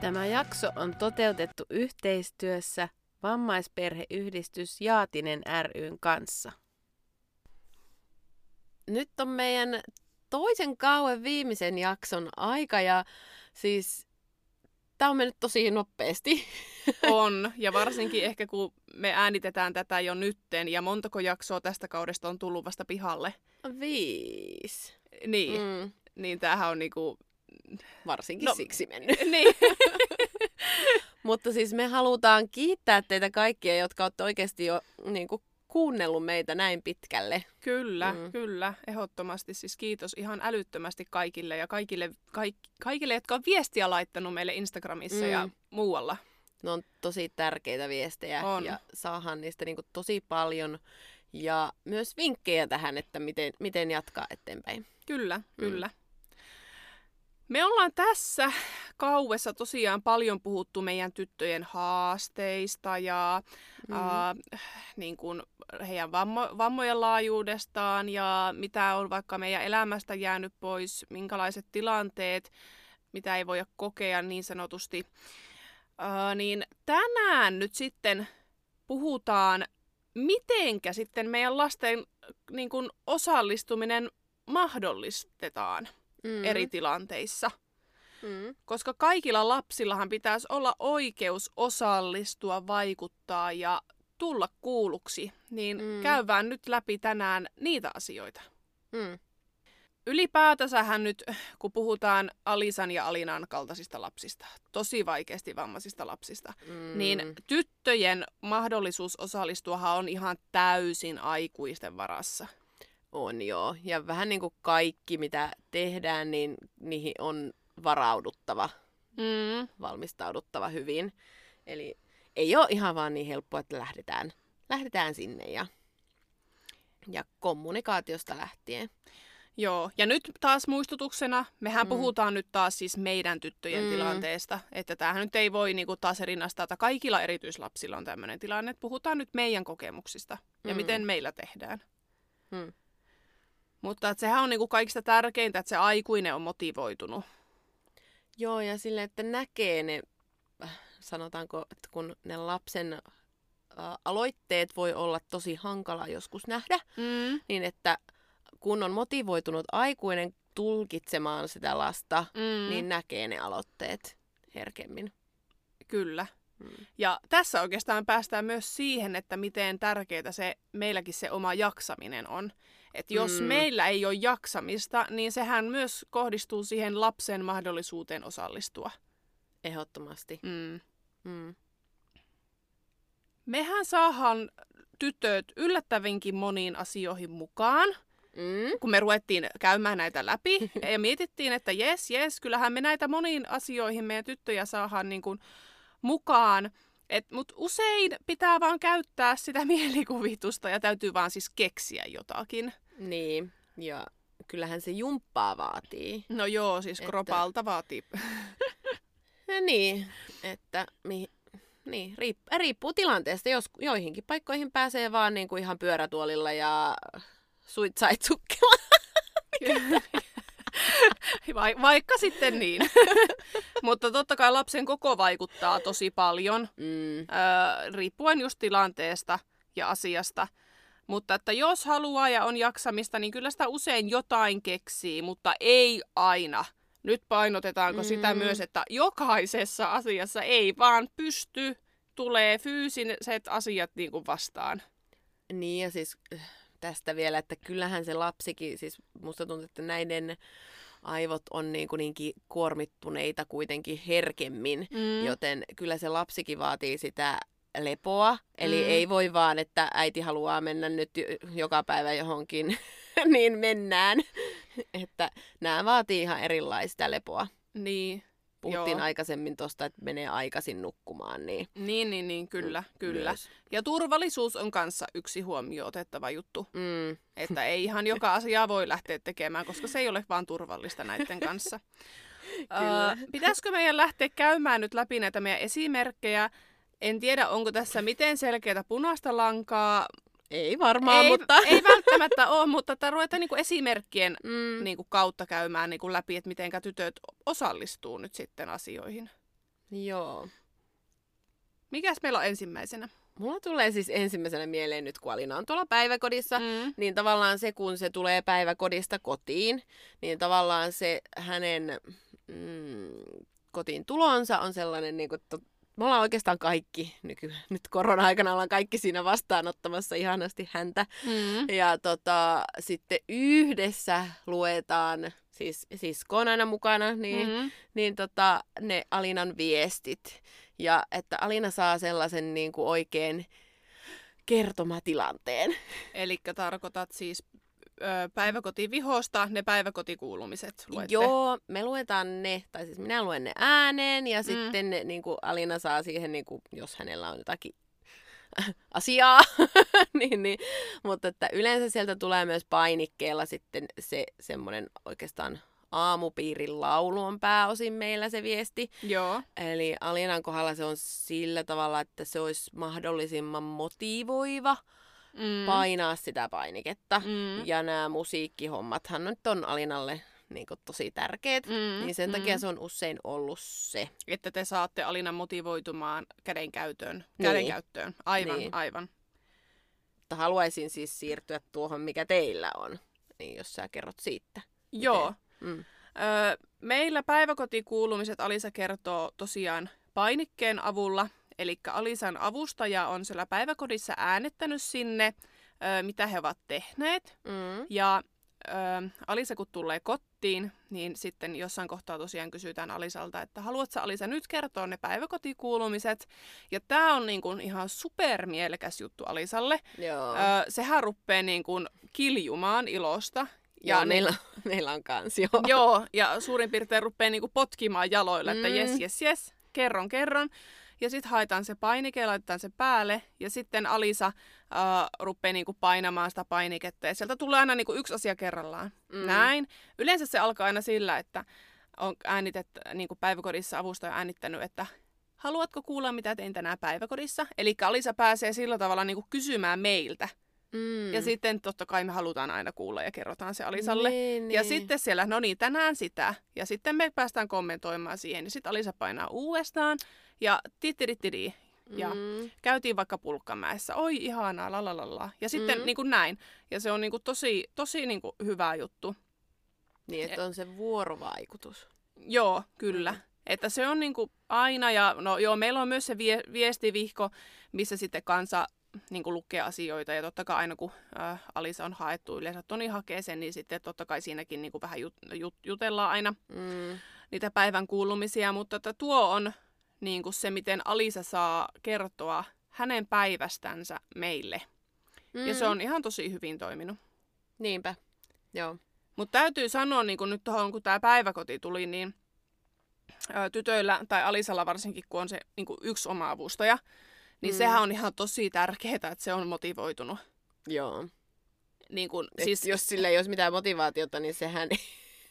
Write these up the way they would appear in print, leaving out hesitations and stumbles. Tämä jakso on toteutettu yhteistyössä Vammaisperheyhdistys Jaatinen ry:n kanssa. Nyt on meidän toisen kauden viimeisen jakson aika ja siis tämä on mennyt tosi nopeasti. On ja varsinkin ehkä kun me äänitetään tätä jo nytten ja montako jaksoa tästä kaudesta on tullut vasta pihalle? 5. Niin, niin tämähän on niinku... Varsinkin siksi mennyt. Niin. Mutta siis me halutaan kiittää teitä kaikkia, jotka olette oikeasti jo niin kuin, kuunnellut meitä näin pitkälle. Kyllä, kyllä. Ehdottomasti. Siis kiitos ihan älyttömästi kaikille ja kaikille, jotka on viestiä laittanut meille Instagramissa ja muualla. Ne on tosi tärkeitä viestejä ja saadaan niistä niin kuin, tosi paljon ja myös vinkkejä tähän, että miten jatkaa eteenpäin. Kyllä, kyllä. Me ollaan tässä kauessa tosiaan paljon puhuttu meidän tyttöjen haasteista ja niin kuin heidän vammojen laajuudestaan ja mitä on vaikka meidän elämästä jäänyt pois, minkälaiset tilanteet, mitä ei voida kokea niin sanotusti. Niin tänään nyt sitten puhutaan, mitenkä sitten meidän lasten niin kuin osallistuminen mahdollistetaan. Eri tilanteissa. Koska kaikilla lapsillahan pitäisi olla oikeus osallistua, vaikuttaa ja tulla kuulluksi. Niin käydään nyt läpi tänään niitä asioita. Ylipäätänsähän nyt, kun puhutaan Alisan ja Alinan kaltaisista lapsista, tosi vaikeasti vammaisista lapsista, niin tyttöjen mahdollisuus osallistuahan on ihan täysin aikuisten varassa. On joo. Ja vähän niin kuin kaikki, mitä tehdään, niin niihin on varauduttava, valmistauduttava hyvin. Eli ei ole ihan vaan niin helppoa, että lähdetään sinne ja kommunikaatiosta lähtien. Joo. Ja nyt taas muistutuksena, mehän puhutaan nyt taas siis meidän tyttöjen tilanteesta. Että tämähän nyt ei voi niin kuin taas rinnastaa, että kaikilla erityislapsilla on tämmöinen tilanne. Että puhutaan nyt meidän kokemuksista ja miten meillä tehdään. Mutta sehän on niinku kaikista tärkeintä, että se aikuinen on motivoitunut. Joo, ja sille, että näkee ne, sanotaanko, että kun ne lapsen aloitteet voi olla tosi hankalaa joskus nähdä, niin että kun on motivoitunut aikuinen tulkitsemaan sitä lasta, niin näkee ne aloitteet herkemmin. Kyllä. Ja tässä oikeastaan päästään myös siihen, että miten tärkeää se meilläkin se oma jaksaminen on. Että jos meillä ei ole jaksamista, niin sehän myös kohdistuu siihen lapsen mahdollisuuteen osallistua. Ehdottomasti. Mehän saadaan tytöt yllättävinkin moniin asioihin mukaan, kun me ruvettiin käymään näitä läpi. Ja mietittiin, että jes, kyllähän me näitä moniin asioihin meidän tyttöjä saadaan niin kuin mukaan. Mutta usein pitää vaan käyttää sitä mielikuvitusta ja täytyy vaan siis keksiä jotakin. Niin, ja kyllähän se jumppaa vaatii. No joo, siis kropalta vaatii. Niin, että niin, riippuu tilanteesta. Joihinkin paikkoihin pääsee vaan niinku ihan pyörätuolilla ja suitsaitsukkilla. Vaikka sitten niin. Mutta totta kai lapsen koko vaikuttaa tosi paljon, riippuen just tilanteesta ja asiasta. Mutta että jos haluaa ja on jaksamista, niin kyllä sitä usein jotain keksii, mutta ei aina. Nyt painotetaanko sitä myös, että jokaisessa asiassa ei vaan pysty, tulee fyysiset asiat niin kuin vastaan. Niin ja siis tästä vielä, että kyllähän se lapsikin, siis musta tuntuu, että näiden aivot on niin kuormittuneita kuitenkin herkemmin, joten kyllä se lapsikin vaatii sitä lepoa. Eli ei voi vaan, että äiti haluaa mennä nyt joka päivä johonkin, niin mennään. Että nämä vaatii ihan erilaista lepoa. Niin. Puhuttiin aikaisemmin tuosta, että menee aikaisin nukkumaan. Niin, kyllä. Myös. Ja turvallisuus on kanssa yksi huomioon otettava juttu. Mm. Että ei ihan joka asiaa voi lähteä tekemään, koska se ei ole vaan turvallista näiden kanssa. Pitäisikö meidän lähteä käymään nyt läpi näitä meidän esimerkkejä? En tiedä, onko tässä miten selkeätä punaista lankaa. Ei varmaan, mutta... Ei välttämättä ole, mutta ruvetaan niinku esimerkkien niinku kautta käymään niinku läpi, että miten tytöt osallistuu nyt sitten asioihin. Joo. Mikäs meillä on ensimmäisenä? Mulla tulee siis ensimmäisenä mieleen nyt, kun Alina on tuolla päiväkodissa, niin tavallaan se, kun se tulee päiväkodista kotiin, niin tavallaan se hänen kotiin tulonsa on sellainen... Niinku, me ollaan oikeastaan kaikki, nyt korona-aikana ollaan kaikki siinä vastaanottamassa ihanasti häntä. Ja sitten yhdessä luetaan, siis sisko on aina mukana, niin ne Alinan viestit. Ja että Alina saa sellaisen niin kuin oikein kertomatilanteen. Elikkä tarkoitat siis... päiväkotivihosta ne päiväkotikuulumiset luette? Joo, me luetaan ne, tai siis minä luen ne ääneen ja sitten ne, niin kuin Alina saa siihen, niin kuin, jos hänellä on jotakin asiaa, niin. Mutta että yleensä sieltä tulee myös painikkeella sitten se semmoinen oikeastaan aamupiirin laulu on pääosin meillä se viesti. Joo. Eli Alinan kohdalla se on sillä tavalla, että se olisi mahdollisimman motivoiva. Painaa sitä painiketta. Ja nämä musiikkihommathan nyt on Alinalle niin kuin tosi tärkeät, niin sen takia se on usein ollut se. Että te saatte Alinan motivoitumaan kädenkäyttöön. Aivan. Mutta haluaisin siis siirtyä tuohon, mikä teillä on, niin jos sä kerrot siitä. Joo. Meillä päiväkotikuulumiset Alisa kertoo tosiaan painikkeen avulla. Eli Alisan avustaja on siellä päiväkodissa äänettänyt sinne, mitä he ovat tehneet. Ja Alisa kun tulee kotiin, niin sitten jossain kohtaa tosiaan kysytään Alisalta, että haluatko Alisa nyt kertoa ne päiväkotikuulumiset? Ja tämä on niin kuin ihan supermielekäs juttu Alisalle. Sehän rupeaa niin kuin kiljumaan ilosta. Ja meillä on kans jo. Joo, ja suurin piirtein rupeaa niin kuin potkimaan jaloilla, että jes, kerron. Ja sitten haetaan se painike ja laitetaan se päälle. Ja sitten Alisa rupeaa niinku painamaan sitä painiketta. Ja sieltä tulee aina niinku yksi asia kerrallaan. Näin. Yleensä se alkaa aina sillä, että on niinku päiväkodissa avustaja on äänittänyt, että haluatko kuulla, mitä tein tänään päiväkodissa? Eli Alisa pääsee sillä tavalla niinku kysymään meiltä. Ja sitten totta kai me halutaan aina kuulla ja kerrotaan se Alisalle. Niin. Sitten siellä, tänään sitä. Ja sitten me päästään kommentoimaan siihen. Ja sitten Alisa painaa uudestaan. Ja titiritiri. Ja käytiin vaikka Pulkkamäessä. Oi ihanaa, lalalala. Ja sitten niin kuin näin. Ja se on niin kuin tosi, tosi niin kuin hyvä juttu. Niin, että on se vuorovaikutus. Joo, kyllä. Että se on niin kuin aina. Ja meillä on myös se viestivihko, missä sitten kansa... Niin kuin lukee asioita ja totta kai aina kun Alisa on haettu yleensä Toni hakee sen, niin sitten totta kai siinäkin niin kuin vähän jutellaan aina niitä päivän kuulumisia, mutta että tuo on niin kuin se, miten Alisa saa kertoa hänen päivästänsä meille. Ja se on ihan tosi hyvin toiminut. Niinpä, joo. Mutta täytyy sanoa niin kuin nyt tuohon, kun tämä päiväkoti tuli, niin tytöillä tai Alisalla varsinkin, kun on se niin kuin yksi oma avustaja, niin sehän on ihan tosi tärkeää, että se on motivoitunut. Joo. Niin kun, siis... Jos sillä ei olisi mitään motivaatiota, niin sehän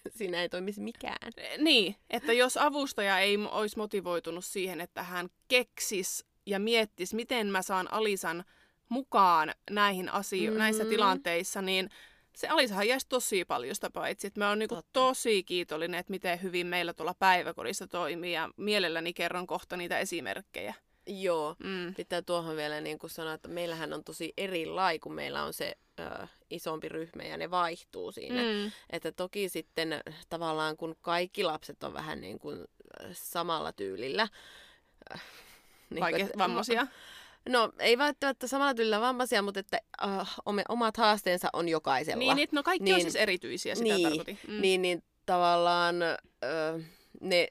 siinä ei toimisi mikään. Niin, että jos avustaja ei olisi motivoitunut siihen, että hän keksisi ja miettisi, miten mä saan Alisan mukaan näihin näissä tilanteissa, niin se Alisahan jäisi tosi paljon sitä paitsi. Mä oon niinku tosi kiitollinen, että miten hyvin meillä tuolla päiväkodissa toimii ja mielelläni kerron kohta niitä esimerkkejä. Joo, pitää tuohon vielä niin kuin sanoa, että meillähän on tosi erilainen, kun meillä on se isompi ryhmä ja ne vaihtuu siinä. Että toki sitten tavallaan kun kaikki lapset on vähän niin kuin samalla tyylillä. Vammaisia? No ei välttämättä samalla tyylillä vammaisia, mutta että omat haasteensa on jokaisella. Niin, kaikki on siis erityisiä, sitä tarkoitin. Niin tavallaan ne...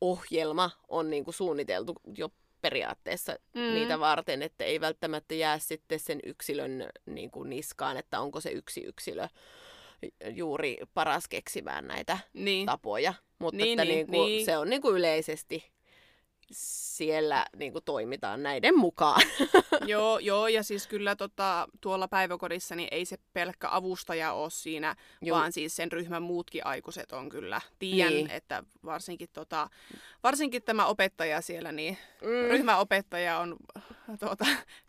ohjelma on niinku suunniteltu jo periaatteessa niitä varten, että ei välttämättä jää sitten sen yksilön niinku niskaan, että onko se yksi yksilö, juuri paras keksimään näitä tapoja, mutta että se on niin kuin yleisesti siellä niin kuin toimitaan näiden mukaan. Joo, ja siis kyllä tuolla päiväkodissa niin ei se pelkkä avustaja ole siinä, vaan siis sen ryhmän muutkin aikuiset on kyllä. Tiedän, että varsinkin tämä opettaja siellä, niin ryhmäopettaja on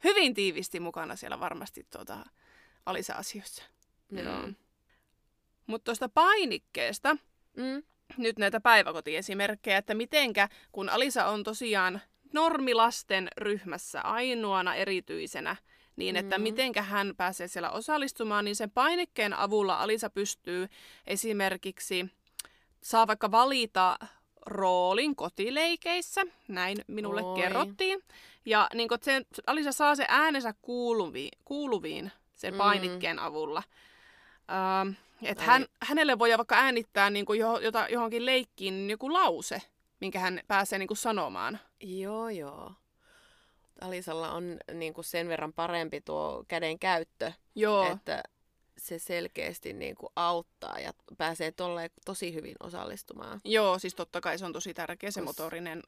hyvin tiivisti mukana siellä varmasti Alisa-asioissa. Mm. Mutta tuosta painikkeesta... Nyt näitä päiväkotiesimerkkejä, että mitenkä, kun Alisa on tosiaan normilasten ryhmässä ainoana erityisenä, niin että mitenkä hän pääsee siellä osallistumaan, niin sen painikkeen avulla Alisa pystyy esimerkiksi, saa vaikka valita roolin kotileikeissä, näin minulle kerrottiin. Ja niin sen, Alisa saa sen äänensä kuuluviin sen painikkeen avulla. Että hänelle voi vaikka äänittää niin kuin johonkin leikkiin niin joku lause, minkä hän pääsee niin kuin sanomaan. Joo. Alisalla on niin kuin sen verran parempi tuo käden käyttö, että se selkeästi niin kuin auttaa ja pääsee tolleen tosi hyvin osallistumaan. Joo, siis totta kai se on tosi tärkeä se motorinen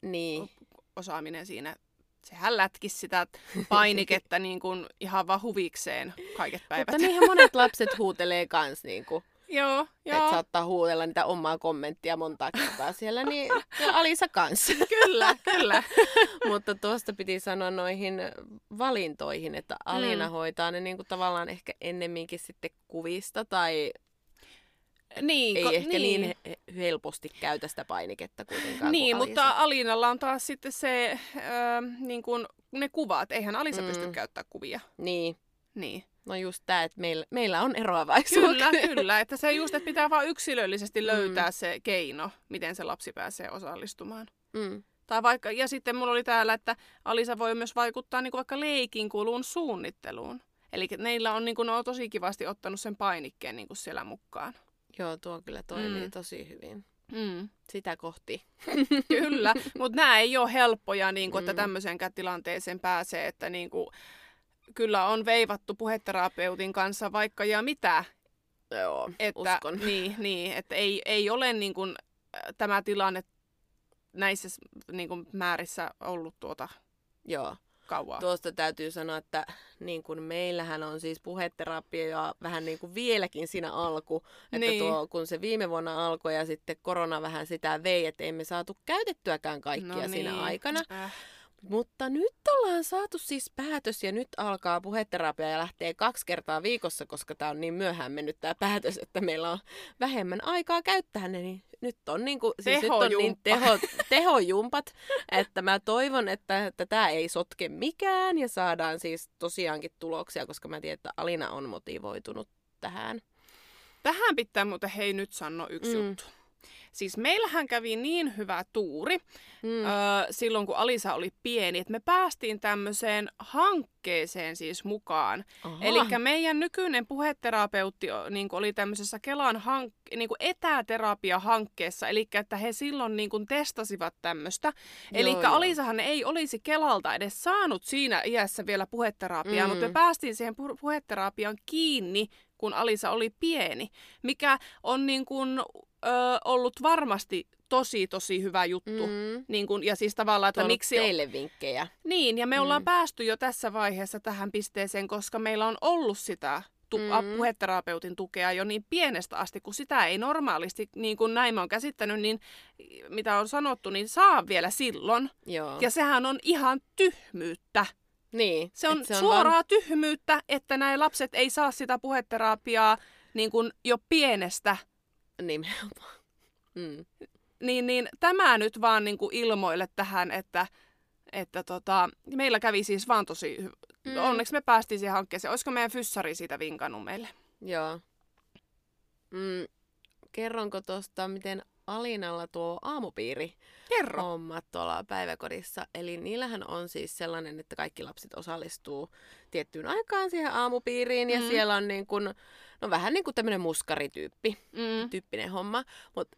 osaaminen siinä. Sehän lätkisi sitä painiketta niin kuin ihan vaan huvikseen kaiket päivät. Mutta niinhän monet lapset huutelee kans niin kuin. Joo. Että saattaa huudella niitä omaa kommenttia monta kertaa siellä, niin Alisa kans. Kyllä. Mutta tuosta piti sanoa noihin valintoihin, että Alina hoitaa ne niin kuin tavallaan ehkä ennemminkin sitten kuvista tai... Ei ehkä niin helposti käytä sitä painiketta kuitenkaan. Niin, mutta Alinalla on taas sitten se, niin kuin ne kuvat. Eihän Alisa pysty käyttämään kuvia. Niin. No just tämä, että meillä on eroavaisuutta. Kyllä. Että se just, että pitää vaan yksilöllisesti löytää se keino, miten se lapsi pääsee osallistumaan. Tai vaikka, ja sitten mulla oli täällä, että Alisa voi myös vaikuttaa niin kuin vaikka leikin kulun suunnitteluun. Eli neillä on, niin kuin, ne on tosi kivasti ottanut sen painikkeen niin kuin siellä mukaan. Joo, tuo kyllä toimii tosi hyvin. Sitä kohti. Kyllä, mutta nämä ei ole helppoja, niin kun, että tämmöiseenkään tilanteeseen pääsee, että niin kun, kyllä on veivattu puheterapeutin kanssa vaikka ja mitä. Joo, että, uskon. Niin, että ei ole niin kun, tämä tilanne näissä niin kun, määrissä ollut kauan. Tuosta täytyy sanoa, että niin kun meillähän on siis puheterapia ja vähän niin kuin vieläkin siinä alku. Että kun se viime vuonna alkoi ja sitten korona vähän sitä vei, että emme saatu käytettyäkään kaikkia siinä aikana. Mutta nyt ollaan saatu siis päätös ja nyt alkaa puheterapia ja lähtee 2 kertaa viikossa, koska tämä on niin myöhään mennyt tämä päätös, että meillä on vähemmän aikaa käyttää ne. Niin nyt on niin, kuin, siis nyt on niin tehojumpat, että mä toivon, että tämä ei sotke mikään ja saadaan siis tosiaankin tuloksia, koska mä tiedän, että Alina on motivoitunut tähän. Tähän pitää muuten hei nyt sanoa yksi juttu. Siis meillähän kävi niin hyvä tuuri silloin, kun Alisa oli pieni, että me päästiin tämmöiseen hankkeeseen siis mukaan. Eli meidän nykyinen puheterapeutti niin oli tämmöisessä Kelan niin etäterapiahankkeessa, eli että he silloin niin testasivat tämmöistä. Eli Alisahan ei olisi Kelalta edes saanut siinä iässä vielä puheterapiaa, mutta me päästiin siihen puheterapiaan kiinni, kun Alisa oli pieni, mikä on niin kuin... ollut varmasti tosi hyvä juttu. Niin kun, ja siis tavallaan, että miksi... teille vinkkejä. Niin, ja me ollaan päästy jo tässä vaiheessa tähän pisteeseen, koska meillä on ollut sitä puheterapeutin tukea jo niin pienestä asti, kun sitä ei normaalisti, niin kuin näin mä oon käsittänyt, niin mitä on sanottu, niin saa vielä silloin. Joo. Ja sehän on ihan tyhmyyttä. Niin. Se on suoraa tyhmyyttä, että nämä lapset ei saa sitä puheterapiaa niin kuin jo pienestä. Nimenomaan. Niin, tämä nyt vaan niin kuin ilmoille tähän, että meillä kävi siis vaan tosi hyvä. Onneksi me päästiin siihen hankkeeseen. Olisiko meidän fyssari siitä vinkannut meille? Joo. Kerronko tuosta, miten Alinalla tuo aamupiiri hommat tuolla päiväkodissa. Eli niillähän on siis sellainen, että kaikki lapset osallistuu tiettyyn aikaan siihen aamupiiriin ja siellä on niin kun, no vähän niin kuin tämmöinen muskarityyppi, tyyppinen homma, mutta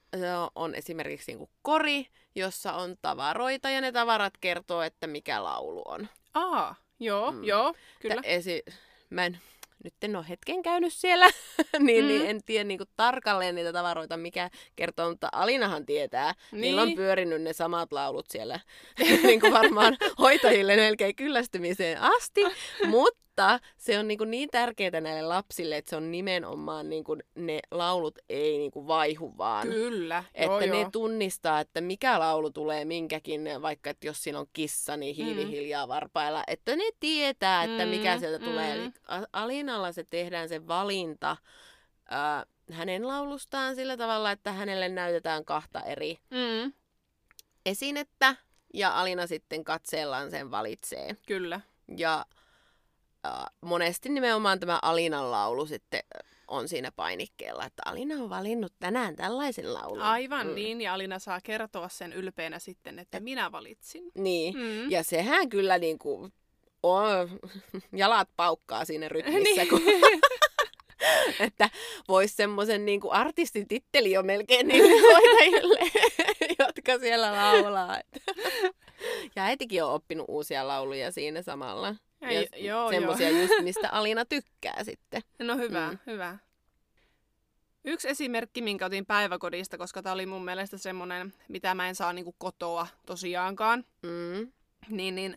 on esimerkiksi niin kuin kori, jossa on tavaroita ja ne tavarat kertoo, että mikä laulu on. Mä en nyt en ole hetken käynyt siellä, niin en tiedä niin kuin tarkalleen niitä tavaroita, mikä kertoo, mutta Alinahan tietää. Niin. Niillä on pyörinyt ne samat laulut siellä niin kuin varmaan hoitajille melkein kyllästymiseen asti, mutta se on niin tärkeää näille lapsille, että se on nimenomaan niin kuin ne laulut ei niin kuin vaihu vaan. Kyllä. Että ne tunnistaa, että mikä laulu tulee minkäkin, vaikka että jos siinä on kissa, niin hiili hiljaa varpailla. Että ne tietää, että mikä sieltä tulee. Eli Alinalla se tehdään se valinta hänen laulustaan sillä tavalla, että hänelle näytetään kahta eri esinettä ja Alina sitten katseellaan sen valitsee. Kyllä. Ja monesti nimenomaan tämä Alinan laulu sitten on siinä painikkeella, että Alina on valinnut tänään tällaisen laulun. Aivan niin, ja Alina saa kertoa sen ylpeänä sitten, että minä valitsin. Niin, ja sehän kyllä niin kuin jalat paukkaa siinä rytmissä, kun että vois semmoisen niin kuin artistin titteli jo melkein niille hoitajille, jotka siellä laulaa. Ja äitikin on oppinut uusia lauluja siinä samalla. Ja semmoisia just, mistä Alina tykkää sitten. No hyvä, hyvä. Yksi esimerkki, minkä otin päiväkodista, koska tämä oli mun mielestä semmoinen, mitä mä en saa niin kuin kotoa tosiaankaan. Niin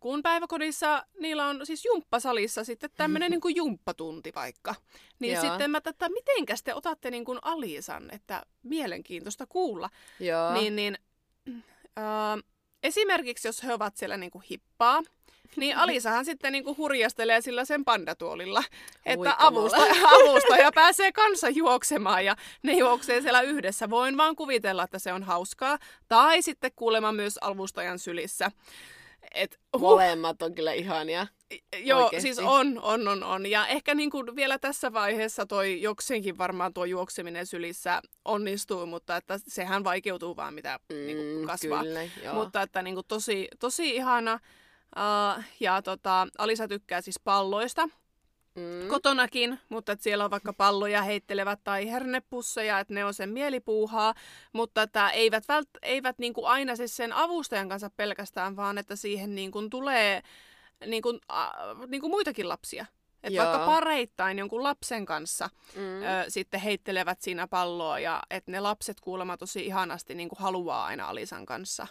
kun päiväkodissa niillä on siis jumppasalissa sitten tämmöinen niin kuin jumppatunti vaikka. Niin sitten mä että mitenkäs te otatte niin kuin Alisan, että mielenkiintoista kuulla. Joo. Esimerkiksi jos he ovat siellä niin kuin hippaa. Niin Alisahan sitten niinku hurjastelee sillä sen pandatuolilla, että avustaja pääsee kanssa juoksemaan ja ne juoksee siellä yhdessä. Voin vaan kuvitella, että se on hauskaa. Tai sitten kuulemma myös avustajan sylissä. Molemmat on kyllä ihania. Joo, oikeasti. Siis on. Ja ehkä niinku vielä tässä vaiheessa toi jokseenkin varmaan tuo juokseminen sylissä onnistuu, mutta että sehän vaikeutuu vaan mitä niinku kasvaa. Kyllä, mutta että niinku tosi ihana. Alisa tykkää siis palloista kotonakin, mutta että siellä on vaikka palloja heittelevät tai hernepusseja, että ne on sen mielipuuhaa, mutta että eivät niinku aina siis sen avustajan kanssa pelkästään, vaan että siihen niinku tulee niinku muitakin lapsia. Että vaikka pareittain jonkun lapsen kanssa sitten heittelevät siinä palloa ja että ne lapset kuulemma tosi ihanasti niinku haluaa aina Alisan kanssa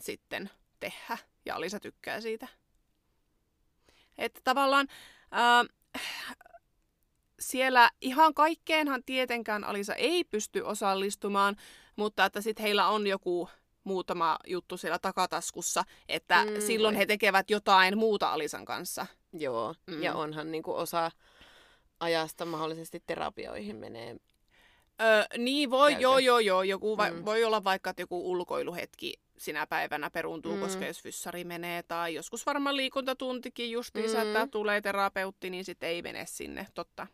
sitten tehdä. Ja Alisa tykkää siitä. Että tavallaan siellä ihan kaikkeenhan tietenkään Alisa ei pysty osallistumaan, mutta että sitten heillä on joku muutama juttu siellä takataskussa, että silloin he tekevät jotain muuta Alisan kanssa. Joo, ja onhan niinku osa ajasta mahdollisesti terapioihin menee. Joo. Joku voi olla vaikka joku ulkoiluhetki sinä päivänä peruuntuu, koska jos fyssari menee tai joskus varmaan liikuntatuntikin justiinsa, että tulee terapeutti, niin sitten ei mene sinne, totta.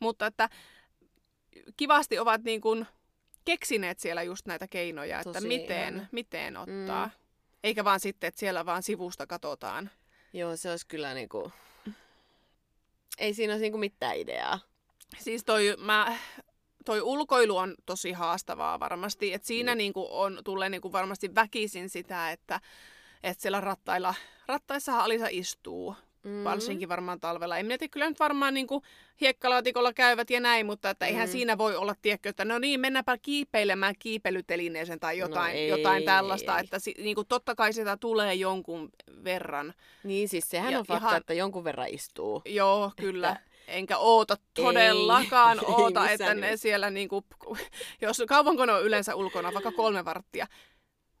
Mutta että kivasti ovat niin kuin keksineet siellä just näitä keinoja, tosi että miten ottaa. Eikä vaan sitten, että siellä vaan sivusta katsotaan. Joo, se olisi kyllä niinku, ei siinä olisi niinku mitään ideaa. Siis toi ulkoilu on tosi haastavaa varmasti, että siinä tulee varmasti väkisin sitä, että siellä rattaissahan Alisa istuu, varsinkin varmaan talvella. En minä tiedä, kyllä nyt varmaan hiekkalaatikolla käyvät ja näin, mutta että eihän siinä voi olla, tiedätkö, että no niin, mennäänpä kiipeilemään kiipeilytelineeseen tai jotain tällaista, että totta kai sitä tulee jonkun verran. Niin, siis sehän on fakta, että jonkun verran istuu. Joo, kyllä. Enkä oota todellakaan, että ne siellä, jos kauanko ne on yleensä ulkona, vaikka 3 varttia.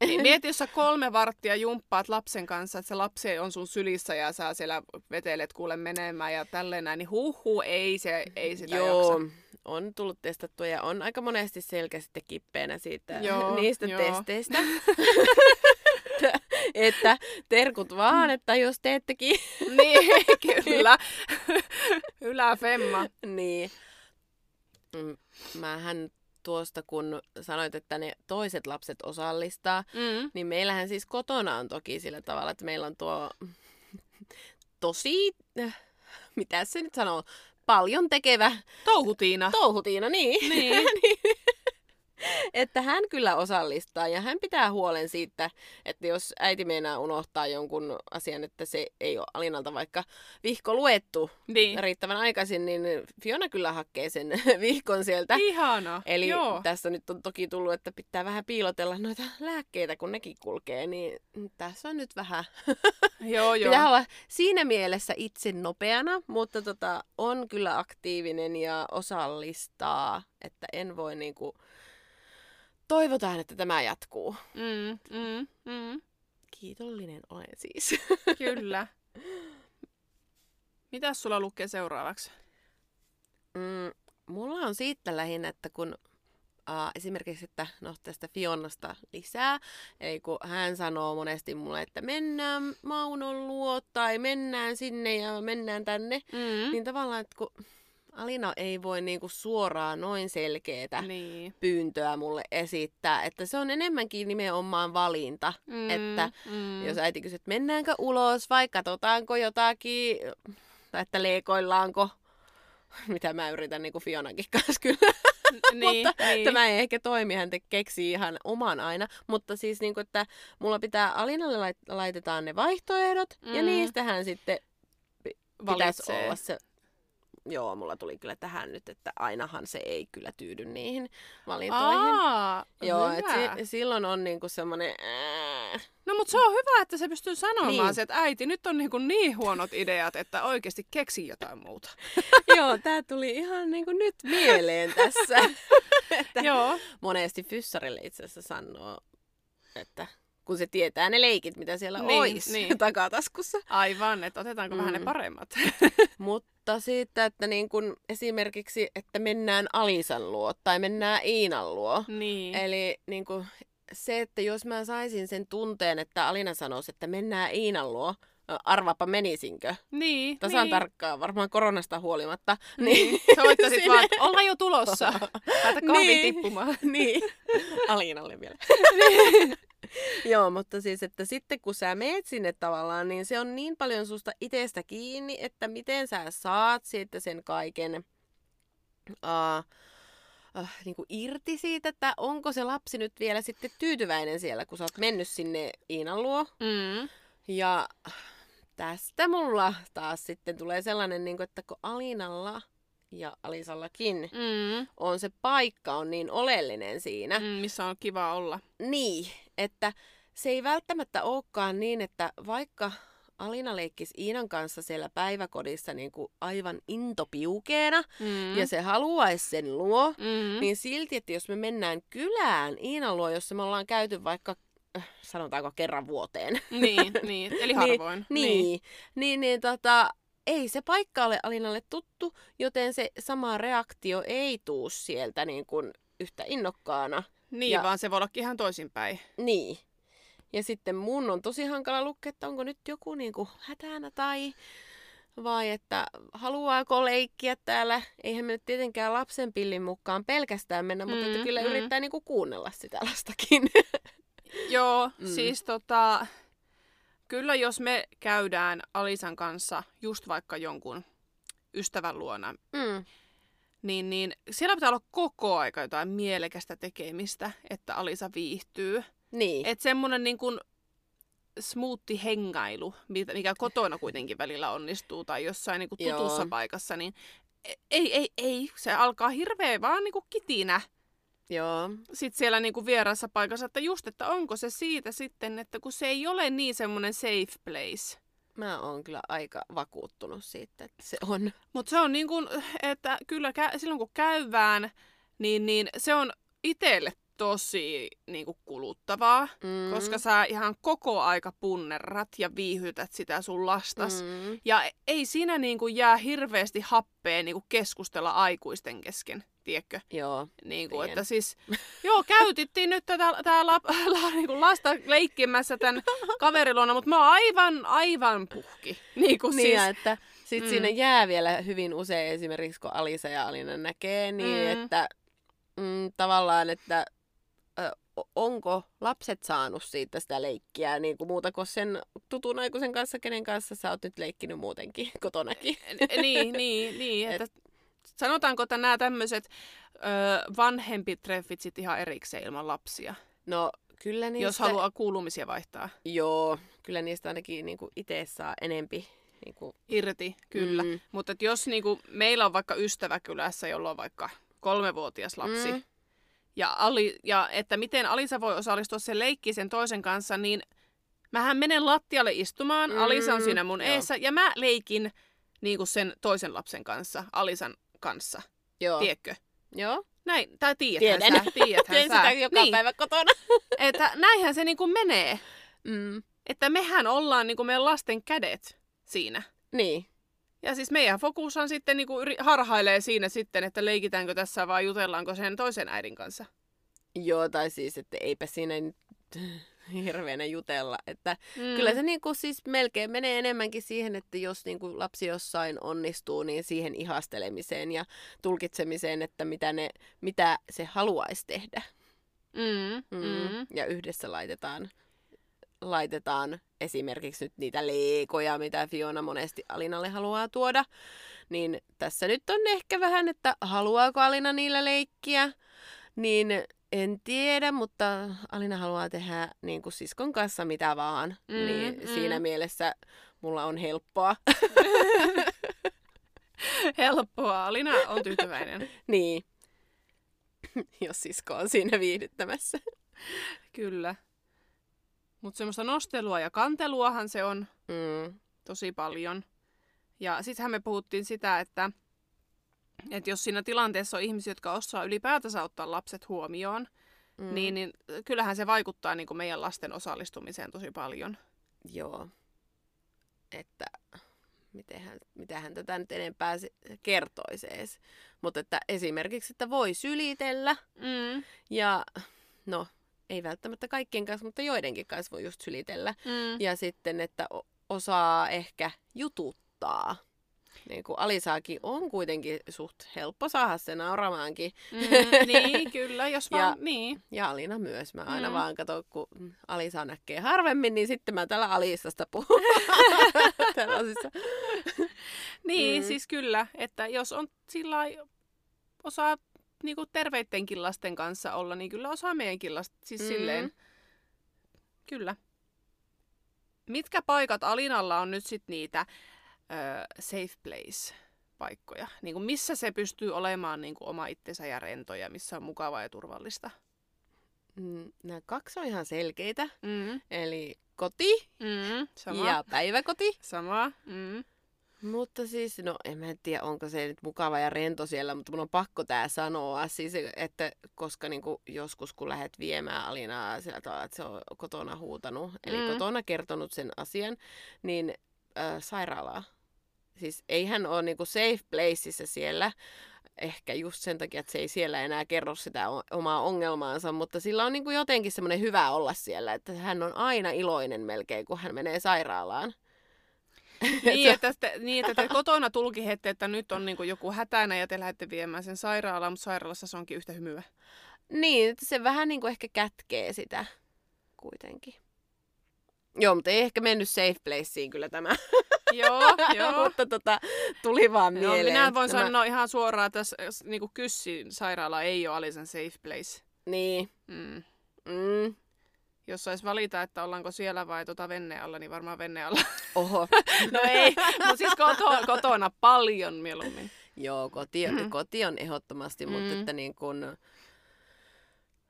Niin mieti, jos sä 3 varttia jumppaat lapsen kanssa, että se lapsi on sun sylissä ja sä siellä vetelet kuule menemään ja tälleen näin, niin ei sitä jaksa. On tullut testattua ja on aika monesti selkä sitten kippeänä siitä, niistä testeistä. Että terkut vaan, että jos teettekin. Niin, kyllä. Yläfemma. Niin. Mähän tuosta, kun sanoit, että ne toiset lapset osallistaa, niin meillähän siis kotona on toki sillä tavalla, että meillä on tuo tosi, mitä se nyt sanoo, paljon tekevä. Touhutiina. Touhutiina, niin. että hän kyllä osallistaa ja hän pitää huolen siitä, että jos äiti meinaa unohtaa jonkun asian, että se ei ole Alinalta vaikka vihko luettu riittävän aikaisin, niin Fiona kyllä hakee sen vihkon sieltä. Ihana. Eli tässä nyt on toki tullut, että pitää vähän piilotella noita lääkkeitä, kun nekin kulkee, niin tässä on nyt vähän. Joo. Pitää olla siinä mielessä itse nopeana, mutta on kyllä aktiivinen ja osallistaa, että en voi niinku... Toivotaan, että tämä jatkuu. Kiitollinen olen siis. Kyllä. Mitäs sulla lukee seuraavaksi? Mulla on siitä lähinnä, että kun esimerkiksi, että tästä Fionasta lisää. Eli kun hän sanoo monesti mulle, että mennään Maunon luo tai mennään sinne ja mennään tänne, niin tavallaan, että kun... Alina ei voi niinku suoraan noin selkeätä pyyntöä mulle esittää, että se on enemmänkin nimenomaan valinta, että jos äiti kysyy, että mennäänkö ulos vai katsotaanko jotakin, tai että leikoillaanko, mitä mä yritän niinku Fionakin kanssa kyllä, mutta tämä ei ehkä toimi, hän keksii ihan oman aina, mutta siis niinku, että mulla pitää Alinalle laitetaan ne vaihtoehdot ja niistähän sitten pitäisi olla se. Joo, mulla tuli kyllä tähän nyt, että ainahan se ei kyllä tyydy niihin valintoihin. Joo, että silloin on niinku semmoinen... No mutta se on hyvä, että se pystyy sanomaan se, että äiti, nyt on niin huonot ideat, että oikeasti keksi jotain muuta. Joo, tää tuli ihan niinku nyt mieleen tässä. Joo. Monesti fyssarille itse asiassa sanoo, että... kun se tietää ne leikit, mitä siellä olisi takataskussa. Aivan, että otetaanko vähän ne paremmat. Mutta siitä, että niin kun esimerkiksi, että mennään Alisan luo tai mennään Iinan luo. Niin. Eli niin kun se, että jos mä saisin sen tunteen, että Alina sanoisi, että mennään Iinan luo, arvaapa menisinkö. Niin. Tasan tarkkaan, varmaan koronasta huolimatta. Niin. Sä voittaisit vaan, että ollaan jo tulossa. Päätä kahvin tippumaan. Niin. Alinalle vielä. Niin. Joo, mutta siis, että sitten kun sä meet sinne tavallaan, niin se on niin paljon susta itsestä kiinni, että miten sä saat siitä sen kaiken niin kuin irti siitä, että onko se lapsi nyt vielä sitten tyytyväinen siellä, kun sä oot mennyt sinne Iinan luo. Ja tästä mulla taas sitten tulee sellainen, niin kuin, että kun Alinalla... ja Alisallakin on se paikka on niin oleellinen siinä. Missä on kiva olla. Niin, että se ei välttämättä olekaan niin, että vaikka Alina leikkisi Iinan kanssa siellä päiväkodissa niin kuin aivan intopiukeena ja se haluaisi sen luo, niin silti, että jos me mennään kylään Iinan luo, jossa me ollaan käyty vaikka sanotaanko kerran vuoteen. Niin, eli harvoin. Ei se paikka ole Alinalle tuttu, joten se sama reaktio ei tuu sieltä niin kuin yhtä innokkaana. Niin, vaan se voi ollakin ihan toisinpäin. Niin. Ja sitten mun on tosi hankala lukea, että onko nyt joku niin kuin hätänä tai... vai että haluaako leikkiä täällä. Eihän me nyt tietenkään lapsen pillin mukaan pelkästään mennä, mutta että kyllä yrittää niin kuin kuunnella sitä lastakin. Joo, siis kyllä jos me käydään Alisan kanssa just vaikka jonkun ystävän luona, niin siellä pitää olla koko aika jotain mielekästä tekemistä, että Alisa viihtyy. Niin. Että semmoinen niin kuin smoothi hengailu, mikä kotona kuitenkin välillä onnistuu tai jossain niin kuin tutussa paikassa, niin ei. Se alkaa hirveä vaan niin kuin kitinä. Joo. Sitten siellä niinku vieraassa paikassa, että just, että onko se siitä sitten, että kun se ei ole niin semmoinen safe place. Mä oon kyllä aika vakuuttunut siitä, että se on. Mutta se on niin kuin, että kyllä silloin kun käydään, niin se on itselle tosi niin kuin kuluttavaa, koska sä ihan koko aika punnerrat ja viihytät sitä sun lastas. Ja ei siinä niin kuin jää hirveästi happea niin kuin keskustella aikuisten kesken. Tiedätkö? Joo. Niin kuin, että siis, käytettiin nyt tätä niin lasta leikkimässä tämän kaverilona, mutta mä oon aivan puhki. Niin kuin siis. Että sit siinä jää vielä hyvin usein esimerkiksi, kun Alisa ja Alina näkee, niin että tavallaan, että onko lapset saanut siitä sitä leikkiä niin kuin muuta kuin sen tutun aikuisen kanssa, kenen kanssa sä oot nyt leikkinyt muutenkin kotonakin. Niin, että... Sanotaanko, että nämä tämmöiset vanhempit treffit sit ihan erikseen ilman lapsia? No kyllä niistä... Jos haluaa kuulumisia vaihtaa. Joo, kyllä niistä ainakin niinku itse saa enempi. Niinku... Irti, kyllä. Mm. Mutta jos niinku, meillä on vaikka ystäväkylässä, jolla on vaikka 3-vuotias lapsi, ja että miten Alisa voi osallistua sen leikkiin sen toisen kanssa, niin mähän menen lattialle istumaan, Alisa on siinä mun eessä, ja mä leikin niinku sen toisen lapsen kanssa, Alisan kanssa. Joo. Tiedätkö? Joo. Näin, tai tiedäthän sä. Teen sitä joka päivä kotona. Että näinhän se niinku menee. Mm. Että mehän ollaan niinku meidän lasten kädet siinä. Niin. Ja siis meidän fokushan sitten niinku harhailee siinä sitten, että leikitäänkö tässä vai jutellaanko sen toisen äidin kanssa. Joo, tai siis, että eipä siinä nyt hirveänä jutella. Että kyllä se niinku siis melkein menee enemmänkin siihen, että jos niinku lapsi jossain onnistuu, niin siihen ihastelemiseen ja tulkitsemiseen, että mitä se haluaisi tehdä. Ja yhdessä laitetaan esimerkiksi nyt niitä leikoja, mitä Fiona monesti Alinalle haluaa tuoda. Niin tässä nyt on ehkä vähän, että haluaako Alina niillä leikkiä, niin en tiedä, mutta Alina haluaa tehdä niin kuin siskon kanssa mitä vaan. Niin siinä mielessä mulla on helppoa. Helppoa. Alina on tyytyväinen. Niin. Jos sisko on siinä viihdyttämässä. Kyllä. Mutta semmoista nostelua ja kanteluahan se on tosi paljon. Ja sittenhän me puhuttiin sitä, että jos siinä tilanteessa on ihmisiä, jotka osaa ylipäätänsä ottaa lapset huomioon, niin kyllähän se vaikuttaa niin kuin meidän lasten osallistumiseen tosi paljon. Joo. Että mitähän tätä nyt enempää kertoisi edes. Mutta että esimerkiksi, että voi sylitellä. Ja no... Ei välttämättä kaikkien kanssa, mutta joidenkin kanssa voi just sylitellä. Ja sitten, että osaa ehkä jututtaa. Niin kuin Alisaakin on kuitenkin suht helppo saada se nauramaankin. Niin, kyllä, jos vaan niin. Ja Alina myös. Mä aina vaan katson, kun Alisa näkee harvemmin, niin sitten mä täällä Alisasta puhun. Niin, siis kyllä. Että jos on sillä lailla osaa... Niin kuin terveittenkin lasten kanssa olla, niin kyllä osaa meidänkin lasten. Siis silleen, kyllä. Mitkä paikat Alinalla on nyt sit niitä safe place-paikkoja? Niin kuin missä se pystyy olemaan niin kuin oma itsensä ja rentoja, missä on mukavaa ja turvallista? Nämä kaksi on ihan selkeitä. Eli koti ja päiväkoti. Sama. Mutta siis, no en mä tiedä, onko se nyt mukava ja rento siellä, mutta mun on pakko tää sanoa. Siis, että koska niinku joskus kun lähdet viemään Alinaa sillä tavalla, että se on kotona huutanut, eli kotona kertonut sen asian, niin sairaalaa. Siis eihän ole niinku safe placeissa siellä, ehkä just sen takia, että se ei siellä enää kerro sitä omaa ongelmaansa, mutta sillä on niinku jotenkin semmoinen hyvä olla siellä, että hän on aina iloinen melkein, kun hän menee sairaalaan. Niin, että te kotona tulkihette, että nyt on niinku joku hätänä ja te lähdette viemään sen sairaalaan, mutta sairaalassa se onkin yhtä hymyä. Niin, että se vähän niinku ehkä kätkee sitä kuitenkin. Joo, mutta ei ehkä mennyt safe placeen kyllä tämä. Joo. Mutta tuli vaan mieleen. No, minä voin sanoa ihan suoraan, tässä niinku Kyssin sairaala ei ole Alisan safe place. Niin. Jos saisi valita, että ollaanko siellä vai venneen alla, niin varmaan venneen alla. Oho. No ei, mutta siis kotona paljon mieluummin. Joo, koti on ehdottomasti, mutta että niin kun...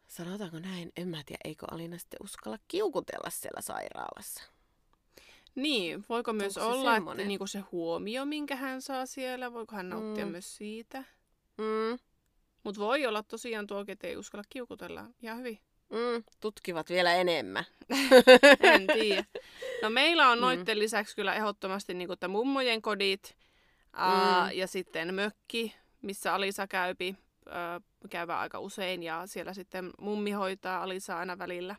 Sanotaanko näin, en mä tiedä, eikö Alina sitten uskalla kiukutella siellä sairaalassa? Niin, voiko myös olla, että niin se huomio, minkä hän saa siellä, voiko hän nauttia myös siitä? Mutta voi olla tosiaan tuo, ettei uskalla kiukutella ihan hyvin. Tutkivat vielä enemmän. En tiedä. No meillä on noitten lisäksi kyllä ehdottomasti niin kuin, että mummojen kodit ja sitten mökki, missä Alisa käyvät aika usein ja siellä sitten mummi hoitaa Alisaa aina välillä.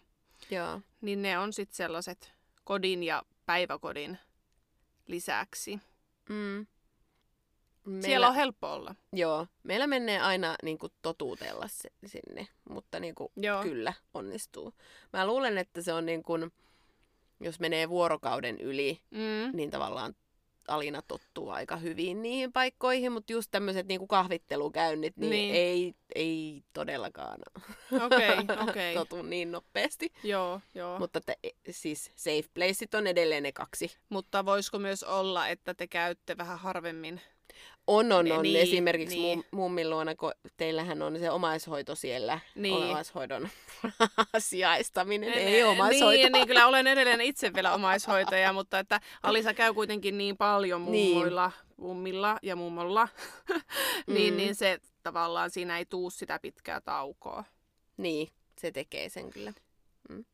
Joo. Niin ne on sitten sellaiset kodin ja päiväkodin lisäksi. Siellä on helppo olla. Joo. Meillä menee aina niin kuin, totuutella sinne, mutta niin kuin, kyllä onnistuu. Mä luulen, että se on niin kuin, jos menee vuorokauden yli, niin tavallaan Alina tottuu aika hyvin niihin paikkoihin, mutta just tämmöiset niinku kahvittelukäynnit, niin. Ei todellakaan okay. totu niin nopeasti. Joo. Mutta siis safe placeit on edelleen ne 2. Mutta voisiko myös olla, että te käytte vähän harvemmin? On. Niin, esimerkiksi niin. Mummin luona, kun teillähän on se omaishoito siellä, niin. Omaishoidon sijaistaminen, ei omaishoito. Niin, kyllä olen edelleen itse vielä omaishoitaja, mutta että Alisa käy kuitenkin niin paljon mummoilla, mummilla ja mummolla, niin se tavallaan siinä ei tuu sitä pitkää taukoa. Niin, se tekee sen kyllä. Mm.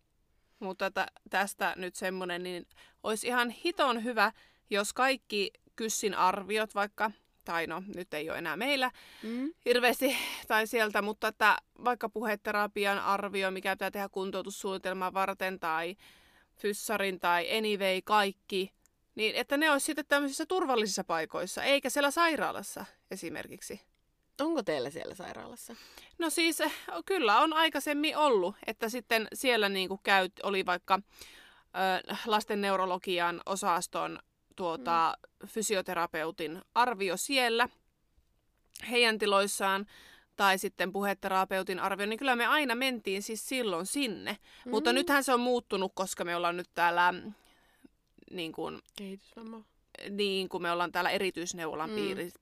Mutta tästä nyt semmoinen, niin olisi ihan hiton hyvä, jos kaikki Kyssin arviot vaikka, tai no nyt ei ole enää meillä hirveästi tai sieltä, mutta että vaikka puheterapian arvio, mikä pitää tehdä kuntoutussuunnitelmaa varten tai fyssarin tai anyway kaikki, niin että ne olisi sitten tämmöisissä turvallisissa paikoissa, eikä siellä sairaalassa esimerkiksi. Onko teillä siellä sairaalassa? No siis kyllä on aikaisemmin ollut, että sitten siellä niinku oli vaikka lasten neurologian osaston fysioterapeutin arvio siellä heidän tiloissaan tai sitten puheterapeutin arvio, niin kyllä me aina mentiin siis silloin sinne. Mm-hmm. Mutta nythän se on muuttunut, koska me ollaan nyt täällä niin kuin me ollaan täällä erityisneuvolan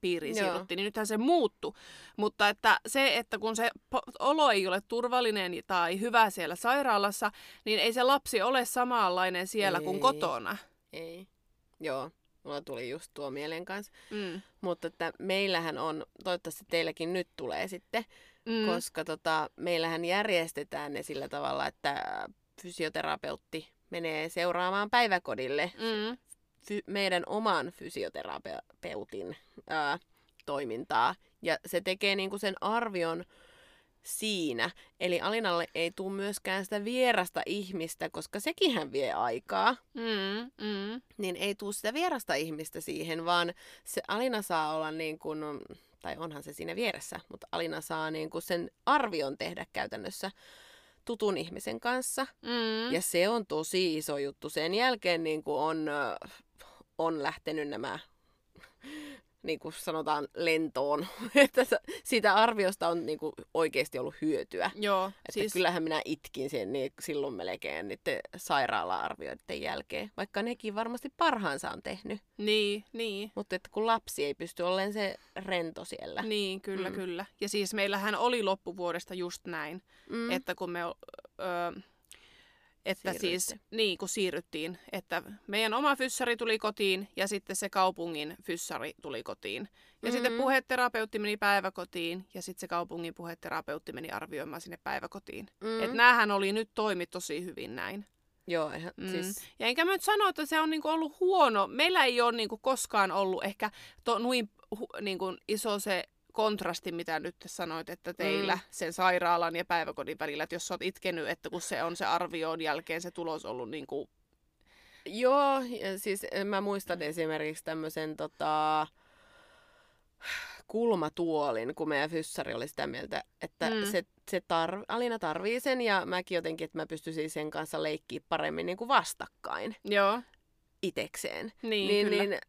piiriin siirryttiin, niin nythän se muuttui. Mutta että se, että kun se olo ei ole turvallinen tai hyvä siellä sairaalassa, niin ei se lapsi ole samanlainen siellä kuin kotona. Ei. Joo, mulla tuli just tuo mieleen kanssa. Mm. Mutta että meillähän on, toivottavasti teilläkin nyt tulee sitten, koska meillähän järjestetään ne sillä tavalla, että fysioterapeutti menee seuraamaan päiväkodille meidän oman fysioterapeutin toimintaa. Ja se tekee niinku sen arvion siinä. Eli Alinalle ei tule myöskään sitä vierasta ihmistä, koska sekinhän vie aikaa. Niin ei tule sitä vierasta ihmistä siihen, vaan se Alina saa olla niin kuin, tai onhan se siinä vieressä, mutta Alina saa niin kuin sen arvion tehdä käytännössä tutun ihmisen kanssa. Ja se on tosi iso juttu. Sen jälkeen niin kuin on lähtenyt nämä niin kuin sanotaan lentoon, että siitä arviosta on niin kuin oikeasti ollut hyötyä. Joo, että siis kyllähän minä itkin sen niin silloin melkein niiden sairaala-arvioiden jälkeen, vaikka nekin varmasti parhaansa on tehnyt. Niin. Mutta että kun lapsi ei pysty olemaan se rento siellä. Niin, kyllä. Ja siis meillähän oli loppuvuodesta just näin, että kun me että siis, niin kun siirryttiin, että meidän oma fyssari tuli kotiin ja sitten se kaupungin fyssari tuli kotiin. Ja sitten puheterapeutti meni päiväkotiin ja sitten se kaupungin puheterapeutti meni arvioimaan sinne päiväkotiin. Että näähän oli nyt toimi tosi hyvin näin. Joo, siis. Ja enkä mä nyt sano, että se on niinku ollut huono. Meillä ei ole niinku koskaan ollut ehkä niin iso se kontrasti, mitä nyt sanoit, että teillä sen sairaalan ja päiväkodin välillä, että jos sä oot itkenyt, että kun se on se arvioon jälkeen se tulos ollut niin kuin. Joo, siis mä muistan esimerkiksi tämmöisen kulmatuolin, kun meidän fyssari oli sitä mieltä, että Alina tarvii sen ja mäkin jotenkin, että mä pystyisin sen kanssa leikkiä paremmin niin kuin vastakkain. Joo. Itekseen. Niin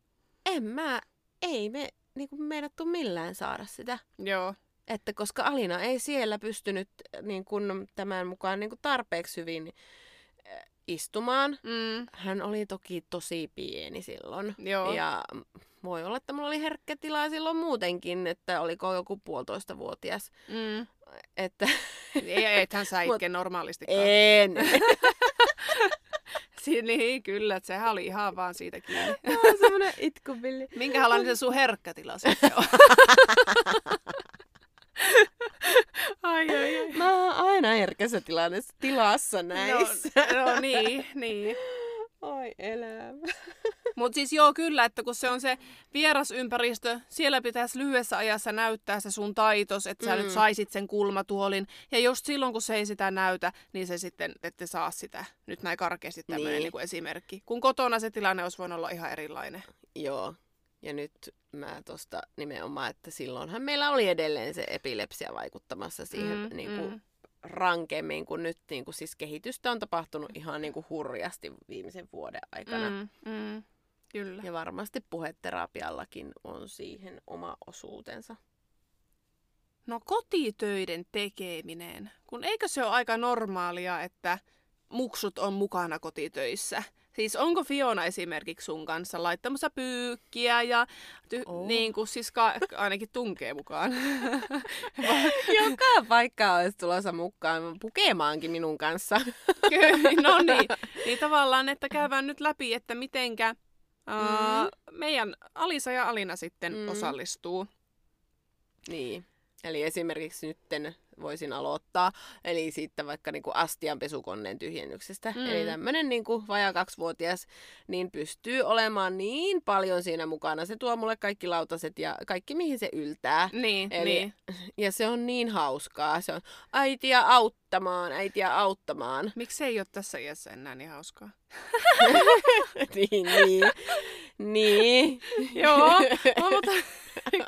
niin kuin meidät tuu millään saada sitä. Joo. Että koska Alina ei siellä pystynyt niin kuin tämän mukaan niin kuin tarpeeksi hyvin istumaan. Hän oli toki tosi pieni silloin. Joo. Ja voi olla, että mulla oli herkkä tila silloin muutenkin, että oliko joku 1,5-vuotias. Että ethän sä itke normaalistikaan. En. Niin, kyllä, että sehän oli ihan vaan siitä kiinni. No, semmoinen itkupilli. Minkälainen se sun herkkätila sitten on? Ai. Mä oon aina herkässä tilassa näissä. No niin. Oi elämä. Mut siis joo, kyllä, että kun se on se vieras ympäristö, siellä pitäisi lyhyessä ajassa näyttää se sun taitos, että sä nyt saisit sen kulmatuolin. Ja just silloin, kun se ei sitä näytä, niin se sitten, ette saa sitä. Nyt näin karkeasti tämmöinen niin kuin esimerkki. Kun kotona se tilanne olisi voinut olla ihan erilainen. Joo. Ja nyt mä tosta nimenomaan, että silloinhan meillä oli edelleen se epilepsia vaikuttamassa siihen niin kuin rankemmin, kun nyt niin kuin, siis kehitystä on tapahtunut ihan niin kuin hurjasti viimeisen vuoden aikana. Kyllä. Ja varmasti puheterapiallakin on siihen oma osuutensa. No kotitöiden tekeminen. Kun eikö se ole aika normaalia, että muksut on mukana kotitöissä? Siis onko Fiona esimerkiksi sun kanssa laittamassa pyykkiä ja niin kuin siis ainakin tunkee mukaan? Joka paikka olisi tulossa mukaan, pukemaankin minun kanssa. Kyllä, no niin. Niin tavallaan, että käydään nyt läpi, että mitenkä meidän Alisa ja Alina sitten osallistuu. Niin. Eli esimerkiksi nytten voisin aloittaa, eli sitten vaikka niinku astianpesukoneen tyhjennyksestä. Eli tämmöinen niinku vajaa 2-vuotias niin pystyy olemaan niin paljon siinä mukana. Se tuo mulle kaikki lautaset ja kaikki mihin se yltää. Niin, eli, niin. Ja se on niin hauskaa. Se on äitiä auttamaan. Miksi ei ole tässä iässä enää niin hauskaa? Niin. Joo, mutta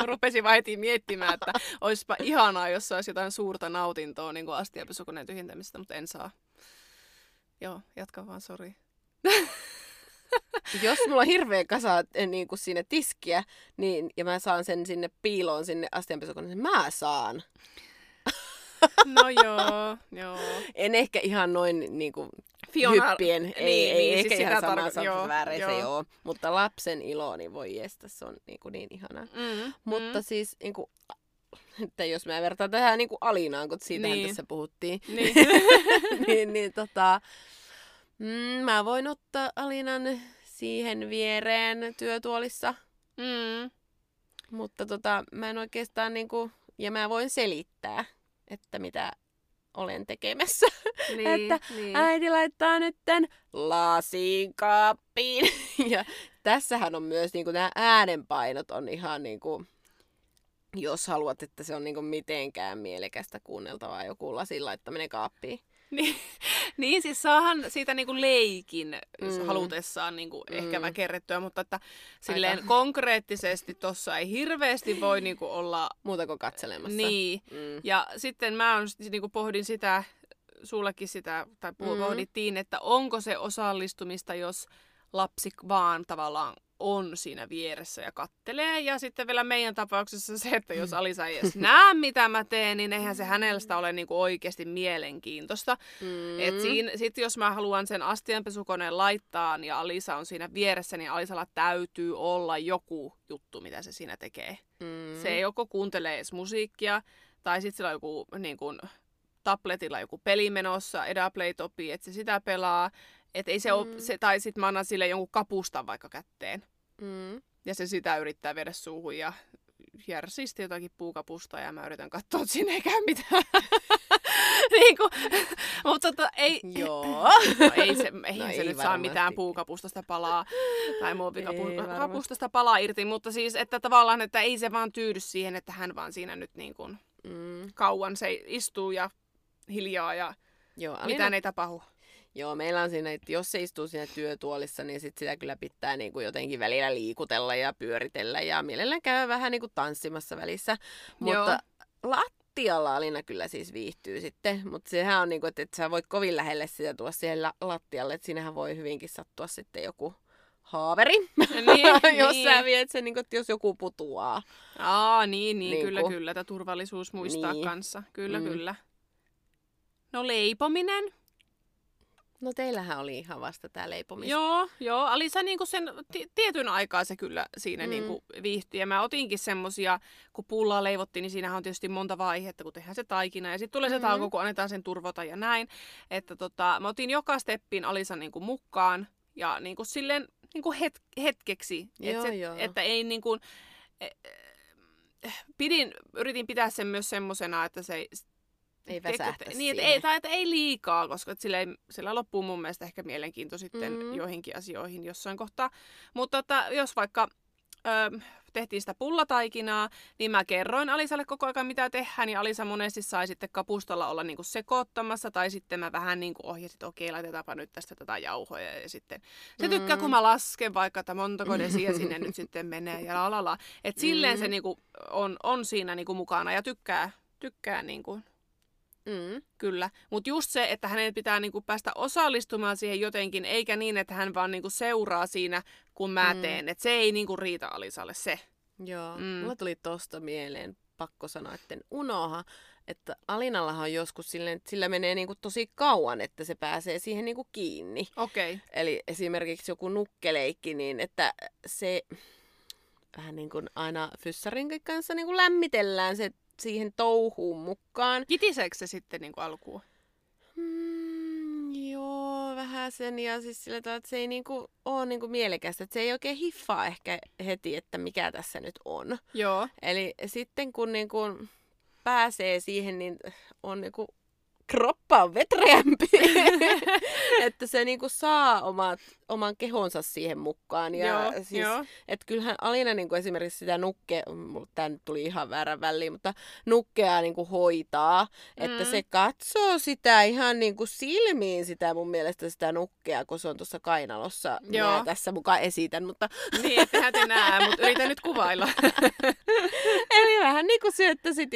rupesin äitiin miettimään, että olisipa ihanaa, jos olisi jotain suurta nautintoa niin kuin astianpesukoneen tyhjentämisestä, mutta en saa. Joo, jatka vaan, sori. Jos mulla on hirveä kasa niin kuin sinne tiskiä, niin, ja mä saan sen sinne piiloon, sinne astianpesukoneen, mä saan. No joo. En ehkä ihan noin niin kuin Fiona, hyppien, ei siis ehkä ihan samaa vääreissä, joo. Mutta lapsen ilo, niin voi estä, se on niin ihanaa. Mutta siis, niin kuin, että jos mä vertaan tähän niin kuin Alinaan, kun siitähän tässä puhuttiin, mä voin ottaa Alinan siihen viereen työtuolissa, mutta mä en oikeastaan, niin kuin, ja mä voin selittää, että mitä olen tekemässä. Että äiti laittaa nyt tämän lasinkaappiin. Ja tässähän on myös niin kuin, nämä äänenpainot on ihan niin kuin, jos haluat, että se on niin kuin, mitenkään mielekästä kuunneltavaa joku lasin laittaminen kaappiin. Niin siis saahan siitä niin kuin leikin halutessaan niin kuin ehkä väkerrettyä, mutta että silleen konkreettisesti tossa ei hirveästi voi niin kuin olla muuta kuin katselemassa. Niin. Ja sitten mä niin kuin pohdin sitä, sullekin sitä, tai pohdittiin, että onko se osallistumista, jos lapsi vaan tavallaan on siinä vieressä ja kattelee. Ja sitten vielä meidän tapauksessa se, että jos Alisa ei edes näe, mitä mä teen, niin eihän se hänestä ole niinku oikeasti mielenkiintoista. Sitten jos mä haluan sen astianpesukoneen laittaa, niin Alisa on siinä vieressä, niin Alisalla täytyy olla joku juttu, mitä se siinä tekee. Se ei joko kuuntelee edes musiikkia, tai sitten sillä on joku niin kun, tabletilla joku peli menossa, Edaplay-topi, että se sitä pelaa. Että ei se ole, se, tai sitten mä annan sille jonkun kapustan vaikka kätteen. Ja se sitä yrittää viedä suuhun ja järsii sitten jotakin puukapustaa ja mä yritän katsoa, että siinä ei käy mitään. Niin kuin, mutta ei... Joo. No ei se, ei nyt saa mitään puukapustasta palaa tai muovikapustasta palaa irti, mutta siis että tavallaan, että ei se vaan tyydy siihen, että hän vaan siinä nyt niin kuin kauan se istuu ja hiljaa ja mitään ei tapahdu. Joo, meillä on siinä, että jos se istuu siinä työtuolissa, niin sit sitä kyllä pitää niin kuin jotenkin välillä liikutella ja pyöritellä ja mielellään käy vähän niin kuin tanssimassa välissä. Mutta lattialla Alina kyllä siis viihtyy sitten, mutta sehän on niin kuin, että sä voit kovin lähelle sitä tuoda siihen lattialle, että siinähän voi hyvinkin sattua sitten joku haaveri, jos sä viet sen, niin kuin, että jos joku putuaa. Niin kyllä, tämä turvallisuus muistaa kanssa, kyllä. No leipominen. No teillähän oli ihan vasta tää leipomis. Joo. Alisa niinku sen tietyn aikaa se kyllä siinä niinku viihtyi. Ja mä otinkin semmosia, kun pullaa leivottiin, niin siinähän on tietysti monta vaihetta, kun tehdään se taikina. Ja sitten tulee se tauko, kun annetaan sen turvota ja näin. Että mä otin joka steppiin Alisan niinku mukaan. Ja niinku silleen niinku hetkeksi. Että ei niinku... Yritin pitää sen myös semmosena, että se... Ei väsähtä siihen. Ei liikaa, koska sillä loppuu mun mielestä ehkä mielenkiinto sitten joihinkin asioihin jossain kohtaa. Mutta jos vaikka tehtiin sitä pullataikinaa, niin mä kerroin Alisalle koko ajan mitä tehdään, ja Alisa monesti sai sitten kapustalla olla niinku sekoittamassa, tai sitten mä vähän niinku ohjasin, että okei, laitetaanpa nyt tästä tätä jauhoja, ja sitten se tykkää, kun mä lasken vaikka, että montako desiä sinne nyt sitten menee, ja lalala. Että silleen se niinku on siinä niinku mukana, ja tykkää niinku... Kyllä. Mutta just se, että hänen pitää niinku päästä osallistumaan siihen jotenkin, eikä niin, että hän vaan niinku seuraa siinä, kun mä teen. Et se ei niinku riitä Alisalle se. Joo. Mulla tuli tosta mieleen pakko sanoa, että unoha, että Alinallahan on joskus silleen, että sillä menee niinku tosi kauan, että se pääsee siihen niinku kiinni. Okei. Okay. Eli esimerkiksi joku nukkeleikki, niin että se vähän niin kuin aina fyssarinkin kanssa niin kuin lämmitellään se siihen touhuun mukaan. Kitiseekö se sitten niin kuin alkuun? Joo, vähän sen. Ja siis sillä tavalla, että se ei niin kuin ole niin kuin mielekästä. Että se ei oikein hiffaa ehkä heti, että mikä tässä nyt on. Joo. Eli sitten kun niin kuin pääsee siihen, niin on niin kuin kroppa on vetreämpi. Että se niinku saa oman kehonsa siihen mukaan. Ja joo, siis, jo. Et kyllähän Alina niinku esimerkiksi sitä nukkea, tämä nyt tuli ihan väärän väliin, mutta nukkea niinku hoitaa. Että se katsoo sitä ihan niinku silmiin sitä mun mielestä sitä nukkea, kun se on tuossa kainalossa. Joo. Mä tässä mukaan esitän, mutta... Niin, ettehän te näe, mutta yritän nyt kuvailla. Eli vähän niin kuin syöttäisit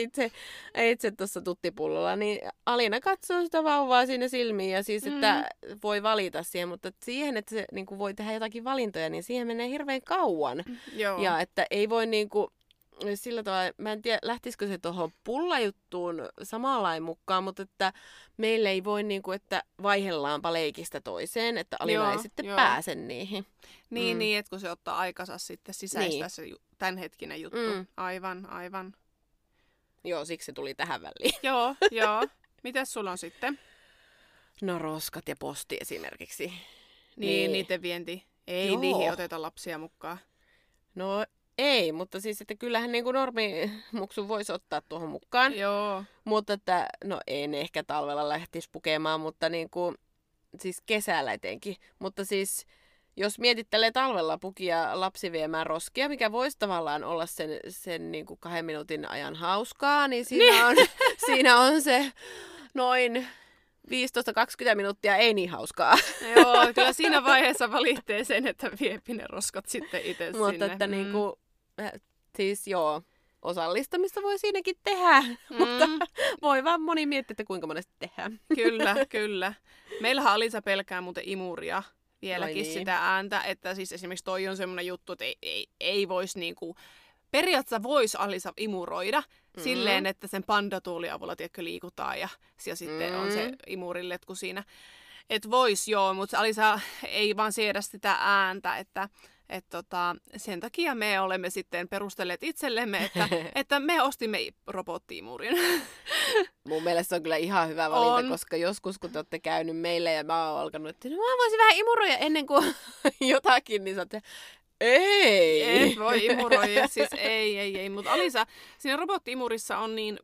itse tuossa tuttipullolla, niin Alina katsoo sitä vauvaa siinä silmiin ja siis, että voi valita siihen, mutta siihen, että se niin kuin voi tehdä jotakin valintoja, niin siihen menee hirveän kauan. Joo. Ja että ei voi niin kuin, sillä tavalla, mä en tiedä, lähtisikö se tuohon pullajuttuun samanlain mukaan, mutta että meillä ei voi niin kuin, että vaihellaanpa leikistä toiseen, että Alina ei sitten pääse niihin. Niin, niin, että kun se ottaa aikansa sitten sisäistää se tämänhetkinen juttu. Aivan. Joo, siksi se tuli tähän väliin. Joo. Mitäs sulla on sitten? No roskat ja posti esimerkiksi. Niin. Niiden vienti. Ei niihin oteta lapsia mukaan. No ei, mutta siis että kyllähän niin kuin normimuksun voisi ottaa tuohon mukaan. Joo. Mutta että, no ei ne ehkä talvella lähtisi pukemaan, mutta niin kuin, siis kesällä etenkin. Mutta siis jos mietit tälle talvella pukia lapsi viemään roskia, mikä voisi tavallaan olla sen niin kuin 2 minuutin ajan hauskaa, niin siinä on se noin... 15-20 minuuttia ei niin hauskaa. Joo, kyllä siinä vaiheessa valittee sen, että viepi ne roskat sitten itse sinne. Mutta että niinku, siis joo, osallistamista voi siinäkin tehdä, mutta voi vaan moni miettiä, että kuinka monesti tehdään. Kyllä. Meillähän Alisa pelkää muuten imuria vieläkin sitä ääntä, että siis esimerkiksi toi on semmoinen juttu, että ei voisi niinku... Periaatteessa voisi Alisa imuroida silleen, että sen pandatuulin avulla tiedätkö, liikutaan ja sitten on se imurilletku siinä. Että voisi mutta Alisa ei vaan siedä sitä ääntä, että sen takia me olemme sitten perustelleet itsellemme, että me ostimme robottiimurin. Mun mielestä se on kyllä ihan hyvä valinta, koska joskus kun te olette käynyt meillä ja mä oon alkanut, että no, mä voisin vähän imuroida ennen kuin jotakin, niin saatte... Ei! Et voi imuroida, siis ei. Mutta Alisa, siinä robottiimurissa on niin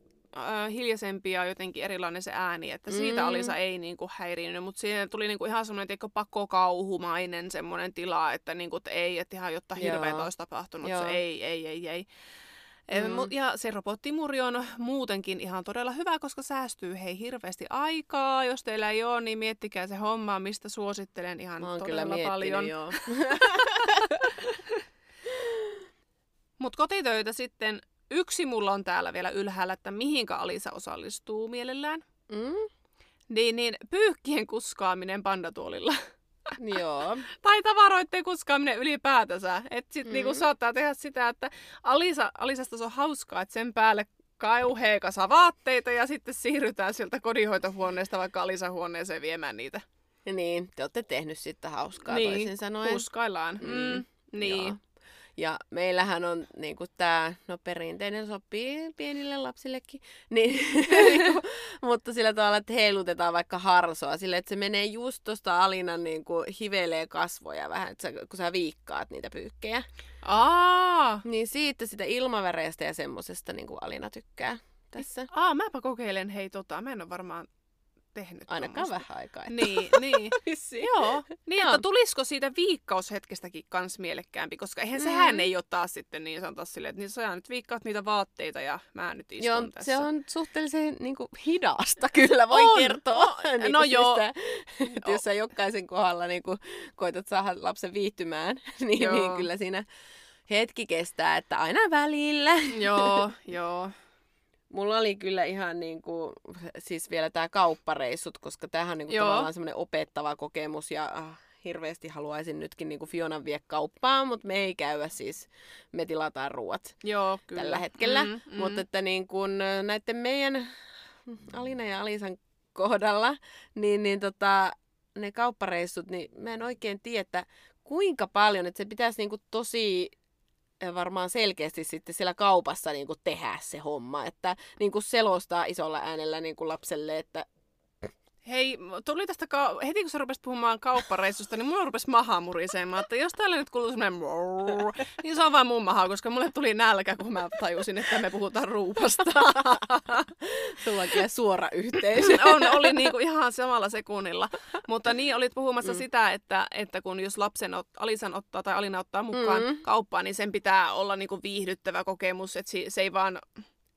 hiljaisempi ja jotenkin erilainen se ääni, että siitä Alisa ei niinku häirinyt. Mutta siinä tuli niinku ihan semmoinen pakokauhumainen semmoinen tila, että niinku, et ihan jotta hirveä olisi tapahtunut. Se, ei. Ja se robottiimuri on muutenkin ihan todella hyvä, koska säästyy hirveästi aikaa. Jos teillä ei ole, niin miettikää se hommaa, mistä suosittelen ihan todella paljon. Joo. Mutta kotitöitä sitten, yksi mulla on täällä vielä ylhäällä, että mihinkä Alisa osallistuu mielellään. Niin pyykkien kuskaaminen pandatuolilla. Joo. Tai tavaroiden kuskaaminen ylipäätänsä. Että sitten niinku saattaa tehdä sitä, että Alisasta se on hauskaa, että sen päälle kauhea kasa vaatteita ja sitten siirrytään sieltä kodinhoitohuoneesta vaikka Alisan huoneeseen viemään niitä. Niin, te olette tehnyt sitten hauskaa toisin sanoen. Kuskaillaan. Niin. Joo. Ja meillähän on niinku tää, no perinteinen sopii pienille lapsillekin, niin, mutta sillä tavalla, että heilutetaan vaikka harsoa sille, että se menee just tuosta Alinan niinku hivelee kasvoja vähän, kun sä viikkaat niitä pyykkejä. Niin siitä sitä ilmaväreistä ja semmosesta niinku Alina tykkää tässä. Mäpä kokeilen, mä en ole varmaan... Ainakaan tommoista. Vähän aikaa. Niin. Niin, että tulisiko siitä viikkaushetkestäkin kans mielekkäämpi, koska eihän sehän ei ole taas sitten niin sanotaan silleen, että sä nyt viikkaat niitä vaatteita ja mä nyt istun tässä. Joo, se on suhteellisen niin kuin, hidasta kyllä, voi kertoa. Niin, no joo. Sitä, jos sä jokaisen kohdalla niin kuin, koetat saada lapsen viihtymään, niin kyllä siinä hetki kestää, että aina välillä. Joo. Mulla oli kyllä ihan niinku, siis vielä tää kauppareissut, koska tämähän on niinku tavallaan semmoinen opettava kokemus ja hirveästi haluaisin nytkin niinku Fionan vie kauppaan, mutta me ei käydä siis, me tilataan ruuat tällä hetkellä. Mm-hmm. Mutta että niinku, näiden meidän Alina ja Alisan kohdalla, niin ne kauppareissut, niin mä en oikein tiedä, että kuinka paljon, että se pitäisi niinku tosi varmaan selkeästi sitten siellä kaupassa niinku tehdä se homma, että niinku selostaa isolla äänellä niinku lapselle, että hei, tuli tästä heti kun sä rupesit puhumaan kauppareissusta, niin mulla rupesi maha murisemaan, että jos täällä nyt kuuluu semmoinen niin se on vaan mun maha, koska mulle tuli nälkä, kun mä tajusin, että me puhutaan ruupasta. Sulla on kyllä suora yhteys. Oli niinku ihan samalla sekunnilla. Mutta niin, olit puhumassa sitä, että kun jos lapsen Alisan ottaa tai Alina ottaa mukaan kauppaan, niin sen pitää olla niinku viihdyttävä kokemus, että se ei vaan...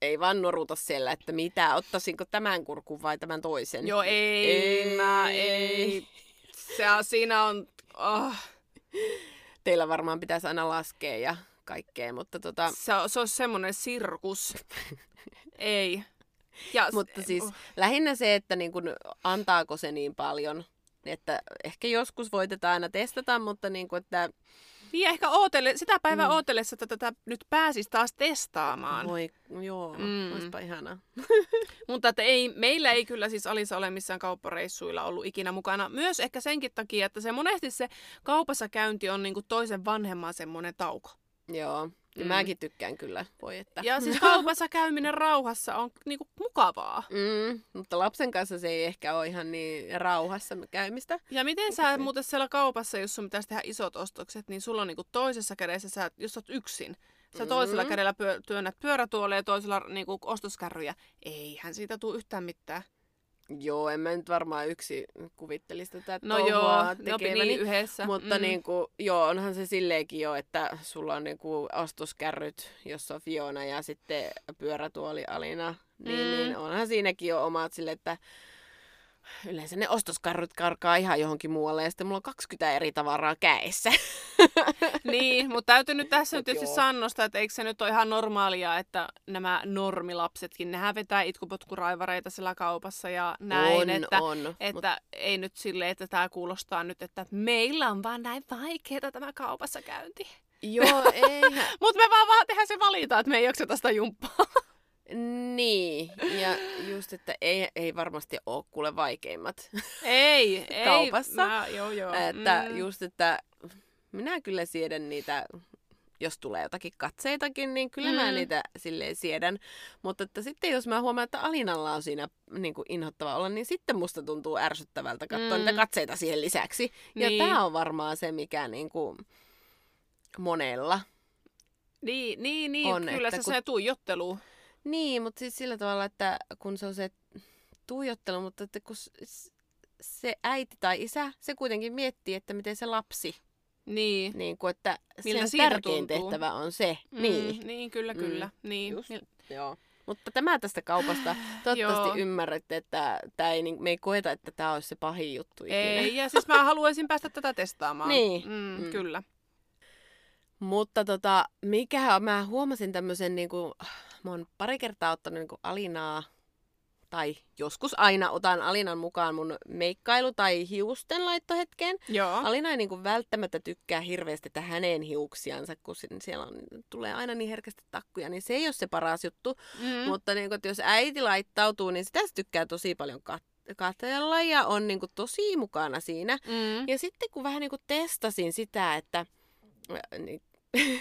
Ei vaan noruta siellä, että mitä, ottaisinko tämän kurkun vai tämän toisen. Joo, ei. Siinä on... Oh. Teillä varmaan pitäisi aina laskea ja kaikkea, mutta tota... Se on semmoinen sirkus. Ei. Ja, mutta siis lähinnä se, että niin kun, antaako se niin paljon, että ehkä joskus voitetaan aina testata, mutta niin kun, että... Niin ehkä sitä päivää ootellessa, että tätä nyt pääsisi taas testaamaan. Voi, joo, olisipa ihanaa. Mutta että meillä ei kyllä siis Alisa ole missään kauppareissuilla ollut ikinä mukana. Myös ehkä senkin takia, että se monesti se kaupassa käynti on niinku toisen vanhemman semmoinen tauko. Joo, ja mäkin tykkään kyllä. Voi, että. Ja siis kaupassa käyminen rauhassa on niinku mukavaa. Mutta lapsen kanssa se ei ehkä ole ihan niin rauhassa käymistä. Ja miten sä muuten siellä kaupassa, jos sun pitäisi tehdä isot ostokset, niin sulla on niinku toisessa kädessä, jos sä oot yksin, sä toisella kädellä työnnät pyörätuolia ja toisella niinku ostoskärryjä. Eihän siitä tule yhtään mitään. Joo, en mä nyt varmaan yksi kuvittelisi tätä touhua tekemäni niin yhdessä. Mutta niinku, joo, onhan se silleenkin jo, että sulla on niinku ostoskärryt, jossa on Fiona ja sitten pyörätuoli Alina. Niin onhan siinäkin jo omat sille, että yleensä ne ostoskarrut karkaa ihan johonkin muualle ja sitten mulla on 20 eri tavaraa kädessä. Niin, mutta täytyy nyt tässä nyt tietysti sannosta, että eikö se nyt ole ihan normaalia, että nämä normilapsetkin, nehän vetää itkupotkuraivareita siellä kaupassa ja näin. Että ei nyt silleen, että tämä kuulostaa nyt, että meillä on vaan näin vaikeaa tämä kaupassa käynti. Joo, ei. Mutta me vaan tehdään se valita, että me ei jakseta sitä jumppaa. Niin, ja just, että ei varmasti ole kuule vaikeimmat ei kaupassa. Joo. Että just, että minä kyllä siedän niitä, jos tulee jotakin katseitakin, niin kyllä mä niitä silleen siedän. Mutta että sitten jos mä huomaan, että Alinalla on siinä niin kuin inhottava olla, niin sitten musta tuntuu ärsyttävältä katsoa niitä katseita siihen lisäksi. Ja tää on varmaan se, mikä niin kuin monella niin on, kyllä se tuijottelu. Niin, mutta siis sillä tavalla, että kun se on se tuijottelu, mutta että kun se äiti tai isä, se kuitenkin miettii, että miten se lapsi. Niin kuin, että miltä sen tärkein tuntuu? Tehtävä on se. Niin, kyllä. Niin. Joo. Mutta tämä tästä kaupasta, toivottavasti ymmärrätte, että me ei koeta, että tämä olisi se pahin juttu ikinä. Ei, ja siis mä haluaisin päästä tätä testaamaan. Niin. Kyllä. Mutta mä huomasin tämmöisen, niin kuin, mä oon pari kertaa ottanut niin kuin Alinaa, tai joskus aina otan Alinan mukaan mun meikkailu- tai hiusten laittohetkeen. Joo. Alina ei niin kuin välttämättä tykkää hirveästi että hänen hiuksiansa, kun siellä tulee aina niin herkästi takkuja, niin se ei ole se paras juttu. Mutta niin kuin, että jos äiti laittautuu, niin sitä se tykkää tosi paljon katsella ja on niin kuin tosi mukana siinä. Ja sitten kun vähän niin kuin testasin sitä, että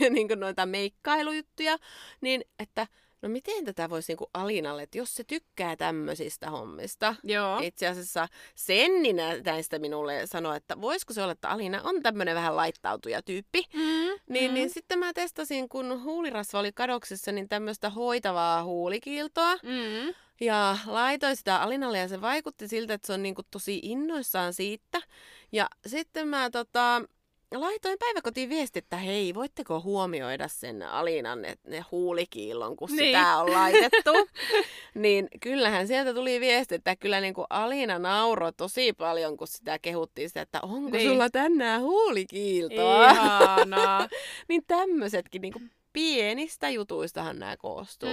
niin kuin noita meikkailujuttuja, niin että no miten tätä voisi niin kuin Alinalle, että jos se tykkää tämmöisistä hommista. Joo. Itse asiassa Senninä näistä minulle sanoi, että voisiko se olla, että Alina on tämmöinen vähän laittautuja tyyppi. Niin sitten mä testasin, kun huulirasva oli kadoksessa, niin tämmöistä hoitavaa huulikiiltoa. Ja laitoin sitä Alinalle ja se vaikutti siltä, että se on niin kuin tosi innoissaan siitä. Ja sitten mä laitoin päiväkotiin viesti, että hei, voitteko huomioida sen Alinan ne huulikiillon, kun sitä on laitettu. Niin kyllähän sieltä tuli viesti, että kyllä niin kuin Alina nauroi tosi paljon, kun sitä kehuttiin sitä, että onko sulla tänään huulikiiltoa. Ihanaa. Niin tämmöisetkin niin kuin pienistä jutuistahan nämä koostuu.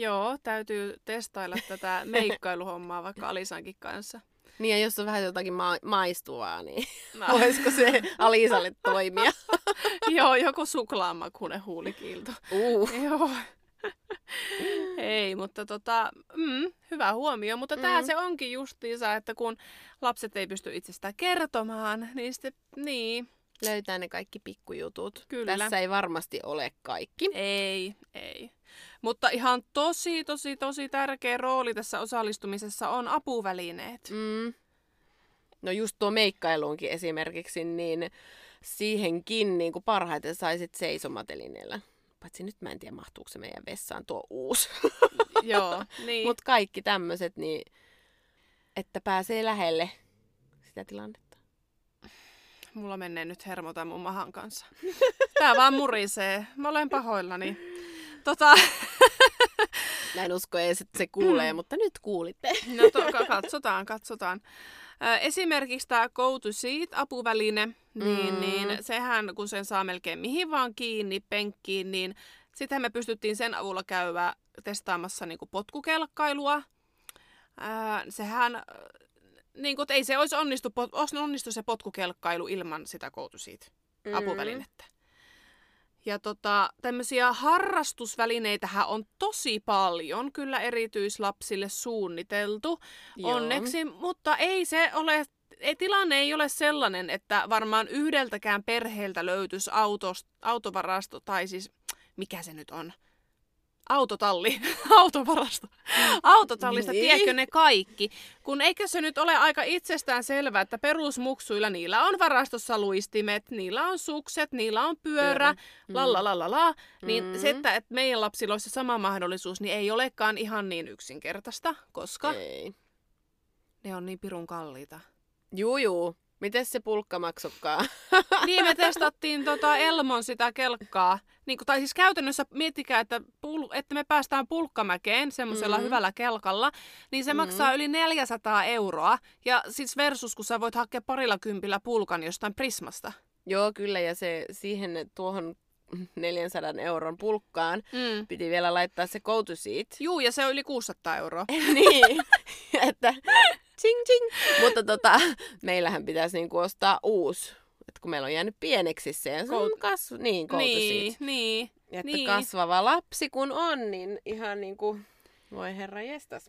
Joo, täytyy testailla tätä meikkailuhommaa vaikka Alisankin kanssa. Niin, ja jos on vähän jotakin maistuvaa, niin voisiko se Alisalle toimia? Joo, joku suklaamakuinen huulikiilto. Joo. Ei, mutta hyvä huomio. Mutta tämähän se onkin justiinsa, että kun lapset ei pysty itsestään kertomaan, niin sitten löytää ne kaikki pikkujutut. Kyllä. Tässä ei varmasti ole kaikki. Ei. Mutta ihan tosi tärkeä rooli tässä osallistumisessa on apuvälineet. Mm. No just tuo meikkailuunkin esimerkiksi, niin siihenkin niin kuin parhaiten saisit seisomatelinellä. Paitsi nyt mä en tiedä, mahtuuko se meidän vessaan tuo uusi. Joo, niin. Mutta kaikki tämmöiset, niin että pääsee lähelle sitä tilannetta. Mulla menee nyt hermota mun mahan kanssa. Tää vaan murisee. Mä olen pahoillani. Mä en usko edes, että se kuulee, mutta nyt kuulitte. No katsotaan. Esimerkiksi tämä go to seat -apuväline, niin sehän kun sen saa melkein mihin vaan kiinni penkkiin, niin sitähän me pystyttiin sen avulla käydä testaamassa niin kuin potkukelkkailua. Sehän, niin kuin, ei se olisi onnistu se potkukelkkailu ilman sitä go to seat -apuvälinettä. Ja tämmöisiä harrastusvälineitähän on tosi paljon kyllä erityislapsille suunniteltu, joo, onneksi, mutta tilanne ei ole sellainen, että varmaan yhdeltäkään perheeltä löytyisi autovarasto, tai siis mikä se nyt on? Autotalli, autovarasto, autotallista, niin. Tiedätkö ne kaikki? Kun eikö se nyt ole aika itsestään selvää, että perusmuksuilla niillä on varastossa luistimet, niillä on sukset, niillä on pyörä, niin se, että meidän lapsilla olisi se sama mahdollisuus, niin ei olekaan ihan niin yksinkertaista, koska ne on niin pirun kalliita. Juu. Mites se pulkka maksukkaa? Niin, me testattiin Elmon sitä kelkkaa. Niin, tai siis käytännössä miettikää, että me päästään pulkkamäkeen semmoisella hyvällä kelkalla, niin se maksaa yli 400 €. Ja siis versus, kun sä voit hakea 20 pulkan jostain Prismasta. Joo, kyllä. Ja se siihen tuohon 400 € pulkkaan piti vielä laittaa se go to seat. Juu, ja se on yli 600 €. Niin, että... Tsing, tsing. Mutta meillähän pitäisi niinku ostaa uusi, että kun meillä on jäänyt pieneksi se ja se on kasvava lapsi kun on, niin ihan niinku, voi herra jestas.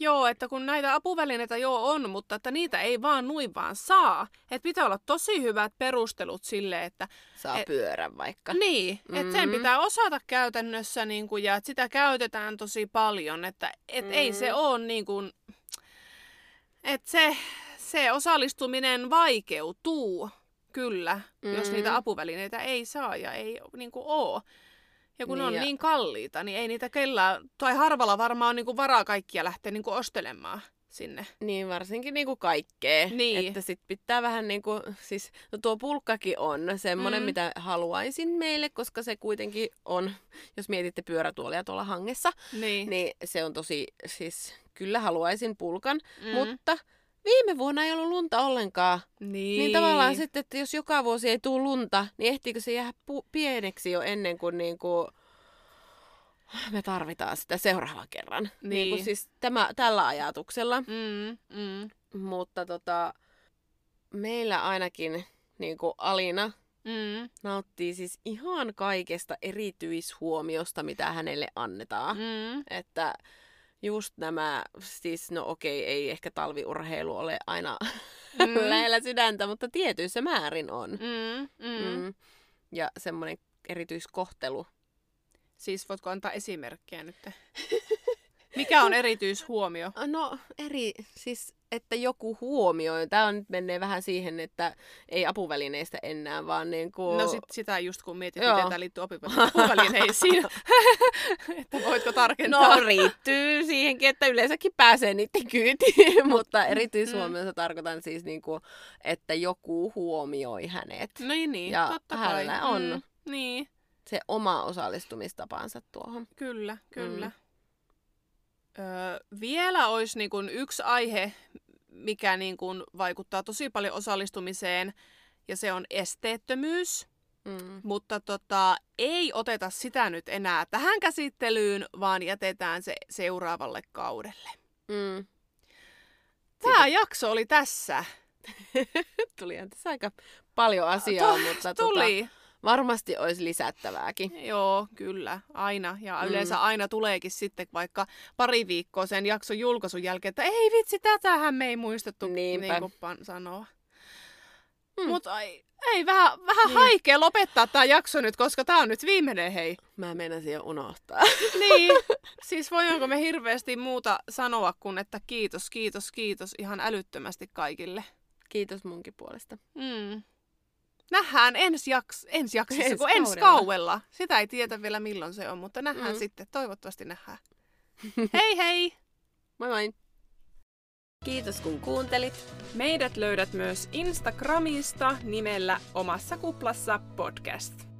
Joo, että kun näitä apuvälineitä on, mutta että niitä ei vaan noin vaan saa. Että pitää olla tosi hyvät perustelut sille, että... Saa pyörän vaikka. Niin, että sen pitää osata käytännössä niinku, ja että sitä käytetään tosi paljon, että ei se ole niinku... Että se osallistuminen vaikeutuu, kyllä, jos niitä apuvälineitä ei saa ja ei niinku oo. Ja kun on niin kalliita, niin ei niitä kellään, tai harvalla varmaan on niinku varaa kaikkia lähteä niinku ostelemaan sinne. Niin, varsinkin niinku kaikkea. Niin. Että sit pitää vähän niinku, siis no tuo pulkkakin on semmonen, mitä haluaisin meille, koska se kuitenkin on, jos mietitte pyörätuolia tuolla hangessa, niin se on tosi, siis... Kyllä haluaisin pulkan, mutta viime vuonna ei ollut lunta ollenkaan. Niin tavallaan sitten, että jos joka vuosi ei tule lunta, niin ehtiikö se jäädä pieneksi jo ennen kuin niinku me tarvitaan sitä seuraavan kerran. Niin. Niinku siis tällä ajatuksella. Mutta meillä ainakin niinku Alina nauttii siis ihan kaikesta erityishuomiosta, mitä hänelle annetaan. Että... Just nämä, siis no okei, ei ehkä talviurheilu ole aina lähellä sydäntä, mutta tietyissä määrin on. Ja semmoinen erityiskohtelu. Siis voitko antaa esimerkkejä nyt? Mikä on erityishuomio? No siis että joku huomioi. Tämä on nyt menee vähän siihen, että ei apuvälineistä enää, vaan niin kuin... No sitä just kun mietit, miten tämä liittyy apuvälineisiin. Että voitko tarkentaa? No riittyy siihenkin, että yleensäkin pääsee niiden kyytiin, mutta erityishuomioissa tarkoitan siis niin kuin, että joku huomioi hänet. No niin, ja totta kai. Ja hänellä on se oma osallistumistapansa tuohon. Kyllä. Vielä olisi niin kuin yksi aihe, mikä niin kuin vaikuttaa tosi paljon osallistumiseen, ja se on esteettömyys. Mutta ei oteta sitä nyt enää tähän käsittelyyn, vaan jätetään se seuraavalle kaudelle. Mm. Tämä jakso oli tässä. Tulihan tässä aika paljon asiaa, mutta varmasti olisi lisättävääkin. Joo, kyllä. Aina. Ja yleensä aina tuleekin sitten vaikka pari viikkoa sen jakson julkaisun jälkeen, että ei vitsi, tätähän me ei muistettu sanoa. Mutta ei, vähän haikea lopettaa tämä jakso nyt, koska tämä on nyt viimeinen, hei. Mä meinasin jo unohtaa. Niin, siis voidaanko me hirveästi muuta sanoa kuin, että kiitos ihan älyttömästi kaikille. Kiitos munkin puolesta. Nähdään ensi kaudella. Sitä ei tiedä vielä milloin se on, mutta nähdään sitten. Toivottavasti nähdään. Hei! Moi moi! Kiitos kun kuuntelit. Meidät löydät myös Instagramista nimellä Omassa Kuplassa Podcast.